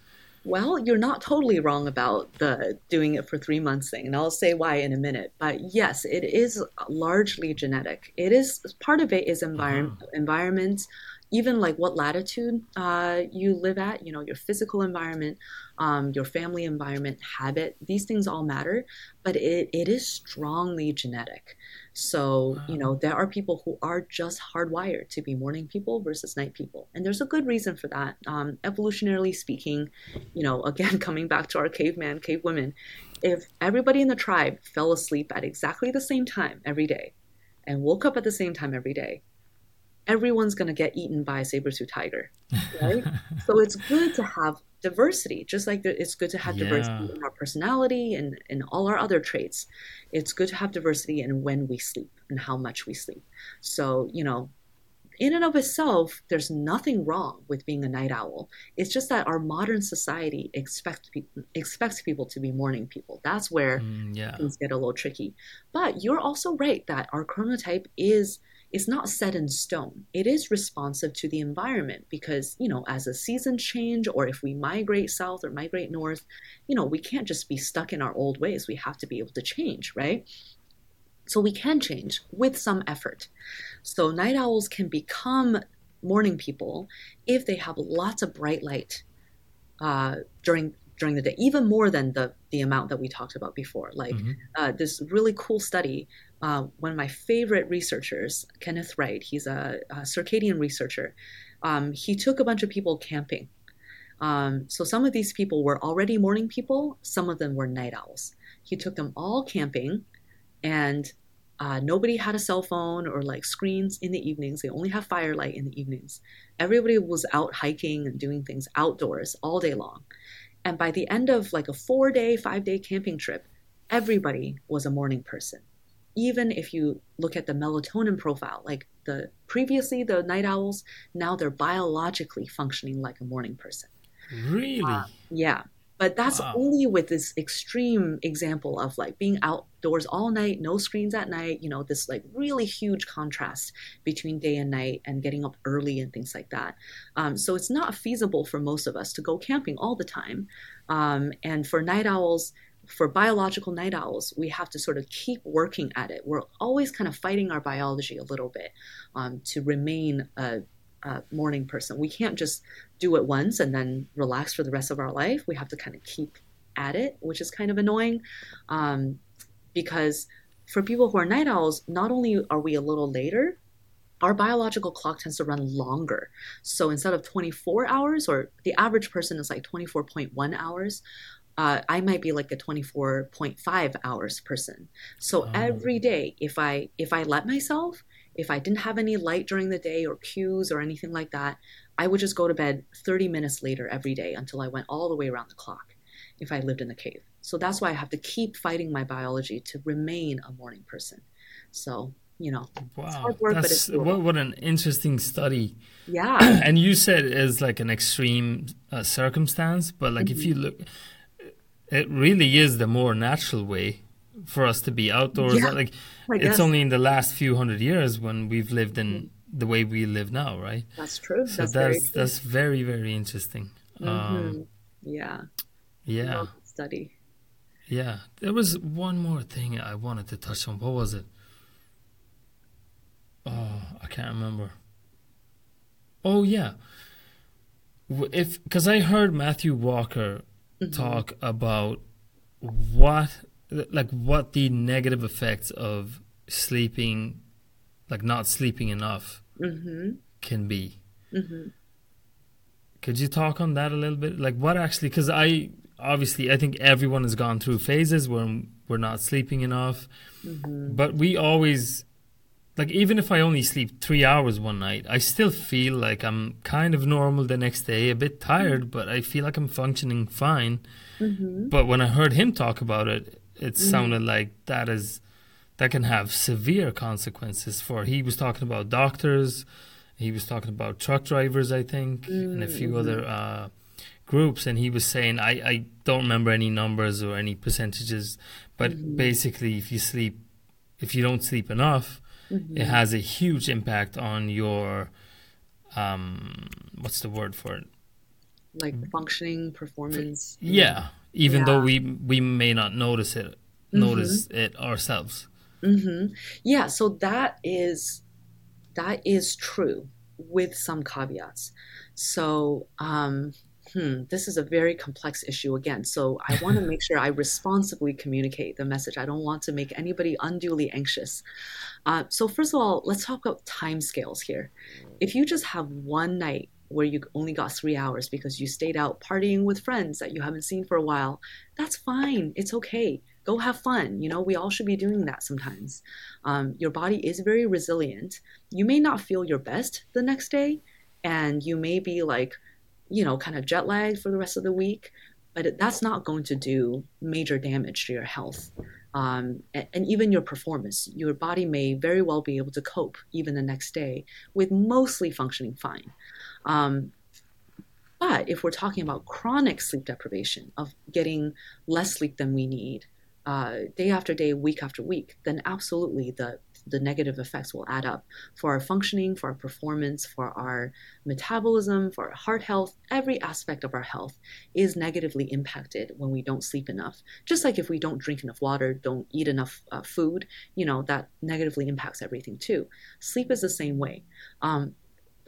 Well, you're not totally wrong about the doing it for 3 months thing, and I'll say why in a minute. But yes, it is largely genetic. It is, part of it is environment, even like what latitude you live at, you know, your physical environment, your family environment, habit, these things all matter, but it is strongly genetic. So, wow. You know, there are people who are just hardwired to be morning people versus night people. And there's a good reason for that. Evolutionarily speaking, you know, again, coming back to our caveman, cavewoman, if everybody in the tribe fell asleep at exactly the same time every day and woke up at the same time every day, everyone's going to get eaten by a saber-toothed tiger, right? So it's good to have diversity, just like it's good to have diversity in our personality and in all our other traits. It's good to have diversity in when we sleep and how much we sleep. So, you know, in and of itself, there's nothing wrong with being a night owl. It's just that our modern society expects people to be morning people. That's where things get a little tricky. But you're also right that our chronotype is not set in stone. It is responsive to the environment because, you know, as the seasons change or if we migrate south or migrate north, you know, we can't just be stuck in our old ways. We have to be able to change, right? So we can change with some effort. So night owls can become morning people if they have lots of bright light during the day, even more than the amount that we talked about before. Like this really cool study, one of my favorite researchers, Kenneth Wright, he's a circadian researcher. He took a bunch of people camping. So some of these people were already morning people. Some of them were night owls. He took them all camping and nobody had a cell phone or like screens in the evenings. They only have firelight in the evenings. Everybody was out hiking and doing things outdoors all day long. And by the end of like a 4-day, 5-day camping trip, everybody was a morning person. Even if you look at the melatonin profile, like previously the night owls, now they're biologically functioning like a morning person. Really? Yeah. But that's only with this extreme example of like being outdoors all night, no screens at night, you know, this like really huge contrast between day and night and getting up early and things like that. So it's not feasible for most of us to go camping all the time. And for night owls, for biological night owls, we have to sort of keep working at it. We're always kind of fighting our biology a little bit to remain a morning person. We can't just do it once and then relax for the rest of our life. We have to kind of keep at it, which is kind of annoying because for people who are night owls, not only are we a little later, our biological clock tends to run longer. So instead of 24 hours, or the average person is like 24.1 hours, I might be like a 24.5 hours person. So every day, if I let myself, if I didn't have any light during the day or cues or anything like that, I would just go to bed 30 minutes later every day until I went all the way around the clock if I lived in the cave. So that's why I have to keep fighting my biology to remain a morning person. So, you know, it's hard work, but it's doable. What an interesting study. Yeah. And you said it's like an extreme circumstance, but like if you look, it really is the more natural way for us to be outdoors. Yeah, like it's only in the last few 100 years when we've lived in the way we live now, right? That's true. So that's very, very interesting. Yeah. Study. Yeah. There was one more thing I wanted to touch on. What was it? Oh, I can't remember. Oh, yeah. Because I heard Matthew Walker talk about what the negative effects of sleeping, like not sleeping enough, can be. Could you talk on that a little bit? Like what actually, because I think everyone has gone through phases when we're not sleeping enough, but we always, like even if I only sleep 3 hours one night, I still feel like I'm kind of normal the next day, a bit tired, but I feel like I'm functioning fine. But when I heard him talk about it, it sounded like that can have severe consequences for, he was talking about doctors, he was talking about truck drivers, I think, and a few other groups. And he was saying, I don't remember any numbers or any percentages, but basically if you don't sleep enough, it has a huge impact on your, what's the word for it? Like functioning, performance. Yeah, even though we may not notice it ourselves. Yeah, so that is true. with some caveats. So this is a very complex issue again. So I want to make sure I responsibly communicate the message. I don't want to make anybody unduly anxious. So first of all, let's talk about timescales here. If you just have one night where you only got 3 hours because you stayed out partying with friends that you haven't seen for a while, that's fine. It's okay. Go have fun. You know, we all should be doing that sometimes. Your body is very resilient. You may not feel your best the next day, and you may be like, you know, kind of jet lagged for the rest of the week, but that's not going to do major damage to your health. And even your performance, your body may very well be able to cope even the next day with mostly functioning fine. But if we're talking about chronic sleep deprivation, of getting less sleep than we need, day after day, week after week, then absolutely the negative effects will add up for our functioning, for our performance, for our metabolism, for our heart health. Every aspect of our health is negatively impacted when we don't sleep enough. Just like if we don't drink enough water, don't eat enough food, you know, that negatively impacts everything too. Sleep is the same way. But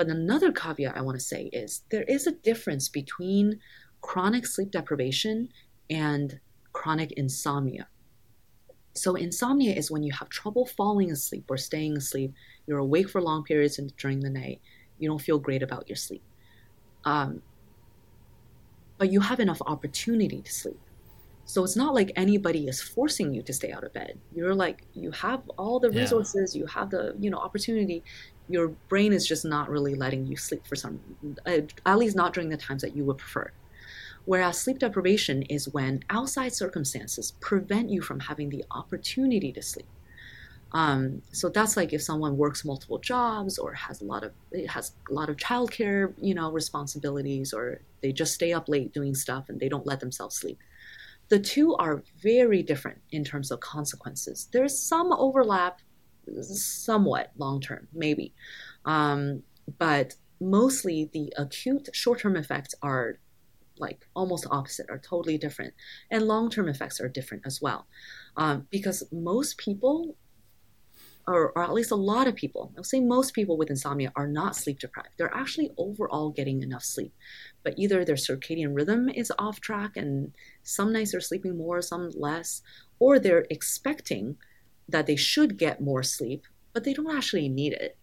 another caveat I want to say is there is a difference between chronic sleep deprivation and chronic insomnia. So insomnia is when you have trouble falling asleep or staying asleep. You're awake for long periods and during the night. You don't feel great about your sleep. But you have enough opportunity to sleep. So it's not like anybody is forcing you to stay out of bed. You're like, you have all the resources, you have the, you know, opportunity. Your brain is just not really letting you sleep for some, at least not during the times that you would prefer. Whereas sleep deprivation is when outside circumstances prevent you from having the opportunity to sleep. So that's like if someone works multiple jobs or has a lot of childcare, you know, responsibilities, or they just stay up late doing stuff and they don't let themselves sleep. The two are very different in terms of consequences. There's some overlap, somewhat long term, maybe, but mostly the acute short term effects are like almost opposite, are totally different. And long-term effects are different as well. Because most people, or at least a lot of people, I'll say most people with insomnia are not sleep deprived. They're actually overall getting enough sleep, but either their circadian rhythm is off track and some nights they're sleeping more, some less, or they're expecting that they should get more sleep, but they don't actually need it.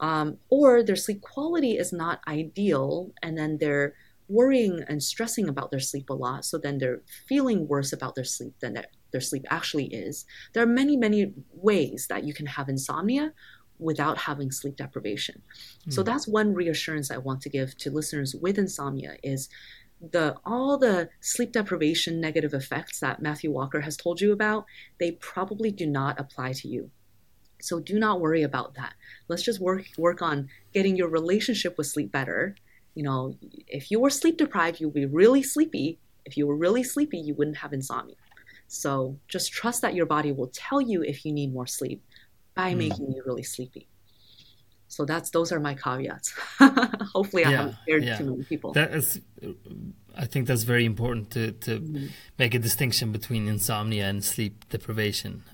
Or their sleep quality is not ideal, and then they're worrying and stressing about their sleep a lot. So then they're feeling worse about their sleep than their sleep actually is. There are many, many ways that you can have insomnia without having sleep deprivation. Mm. So that's one reassurance I want to give to listeners with insomnia is all the sleep deprivation negative effects that Matthew Walker has told you about, they probably do not apply to you. So do not worry about that. Let's just work on getting your relationship with sleep better. You know, if you were sleep deprived, you'd be really sleepy. If you were really sleepy, you wouldn't have insomnia. So just trust that your body will tell you if you need more sleep by making you really sleepy. So those are my caveats. Hopefully I haven't scared too many people. I think that's very important to make a distinction between insomnia and sleep deprivation.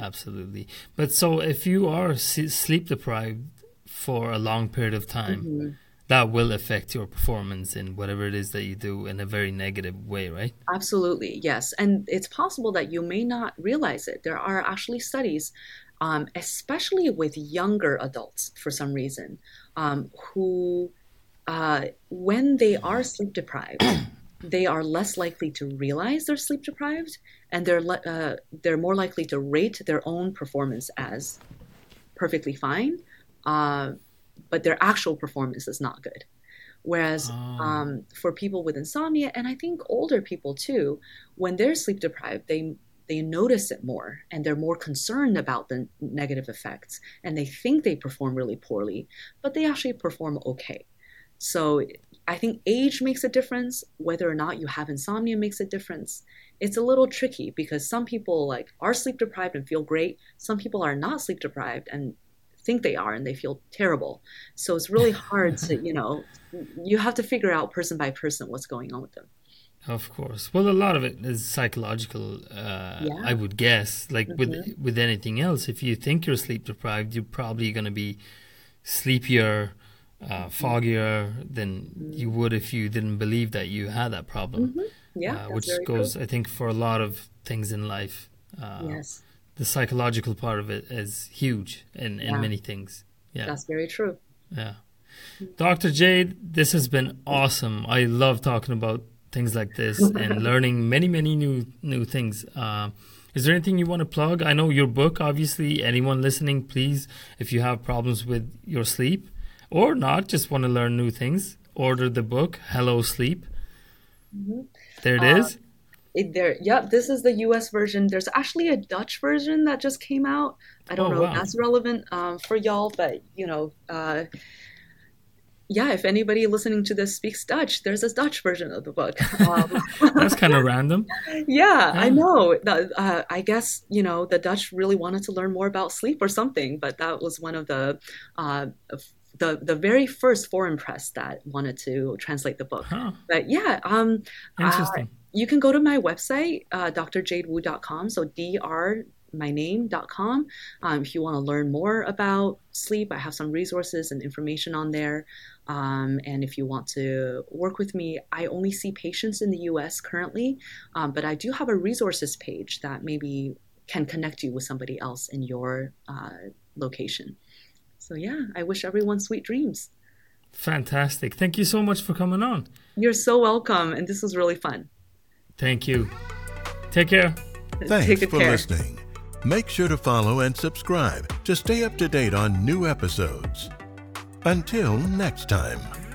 Absolutely. But so if you are sleep deprived for a long period of time, that will affect your performance in whatever it is that you do in a very negative way, right? Absolutely, yes. And it's possible that you may not realize it. There are actually studies, especially with younger adults for some reason, who, when they are sleep deprived, they are less likely to realize they're sleep deprived, and they're more likely to rate their own performance as perfectly fine, but their actual performance is not good. Whereas for people with insomnia, and I think older people too, when they're sleep deprived, they notice it more and they're more concerned about the negative effects, and they think they perform really poorly, but they actually perform okay. So I think age makes a difference. Whether or not you have insomnia makes a difference. It's a little tricky because some people like are sleep deprived and feel great. Some people are not sleep deprived and think they are and they feel terrible. So it's really hard to, you know, you have to figure out person by person what's going on with them. Of course. Well, a lot of it is psychological, I would guess, like with anything else. If you think you're sleep deprived, you're probably going to be sleepier, foggier than you would if you didn't believe that you had that problem. Mm-hmm. Yeah, which goes, true. I think, for a lot of things in life. Yes. The psychological part of it is huge in many things. Yeah, that's very true. Yeah. Dr. Jade, this has been awesome. I love talking about things like this and learning many new things. Is there anything you want to plug? I know your book, obviously. Anyone listening, please, if you have problems with your sleep or not, just want to learn new things, order the book, Hello Sleep. Mm-hmm. There it is. This is the US version. There's actually a Dutch version that just came out. I don't know if that's relevant for y'all, but if anybody listening to this speaks Dutch, there's a Dutch version of the book. That's kind of random. Yeah, I know. I guess, the Dutch really wanted to learn more about sleep or something, but that was one of the very first foreign press that wanted to translate the book. Huh. But yeah. Interesting. You can go to my website, drjadewu.com. So drmyname.com. If you want to learn more about sleep, I have some resources and information on there. And if you want to work with me, I only see patients in the US currently, but I do have a resources page that maybe can connect you with somebody else in your location. So yeah, I wish everyone sweet dreams. Fantastic. Thank you so much for coming on. You're so welcome. And this was really fun. Thank you. Take care. Thanks for listening. Make sure to follow and subscribe to stay up to date on new episodes. Until next time.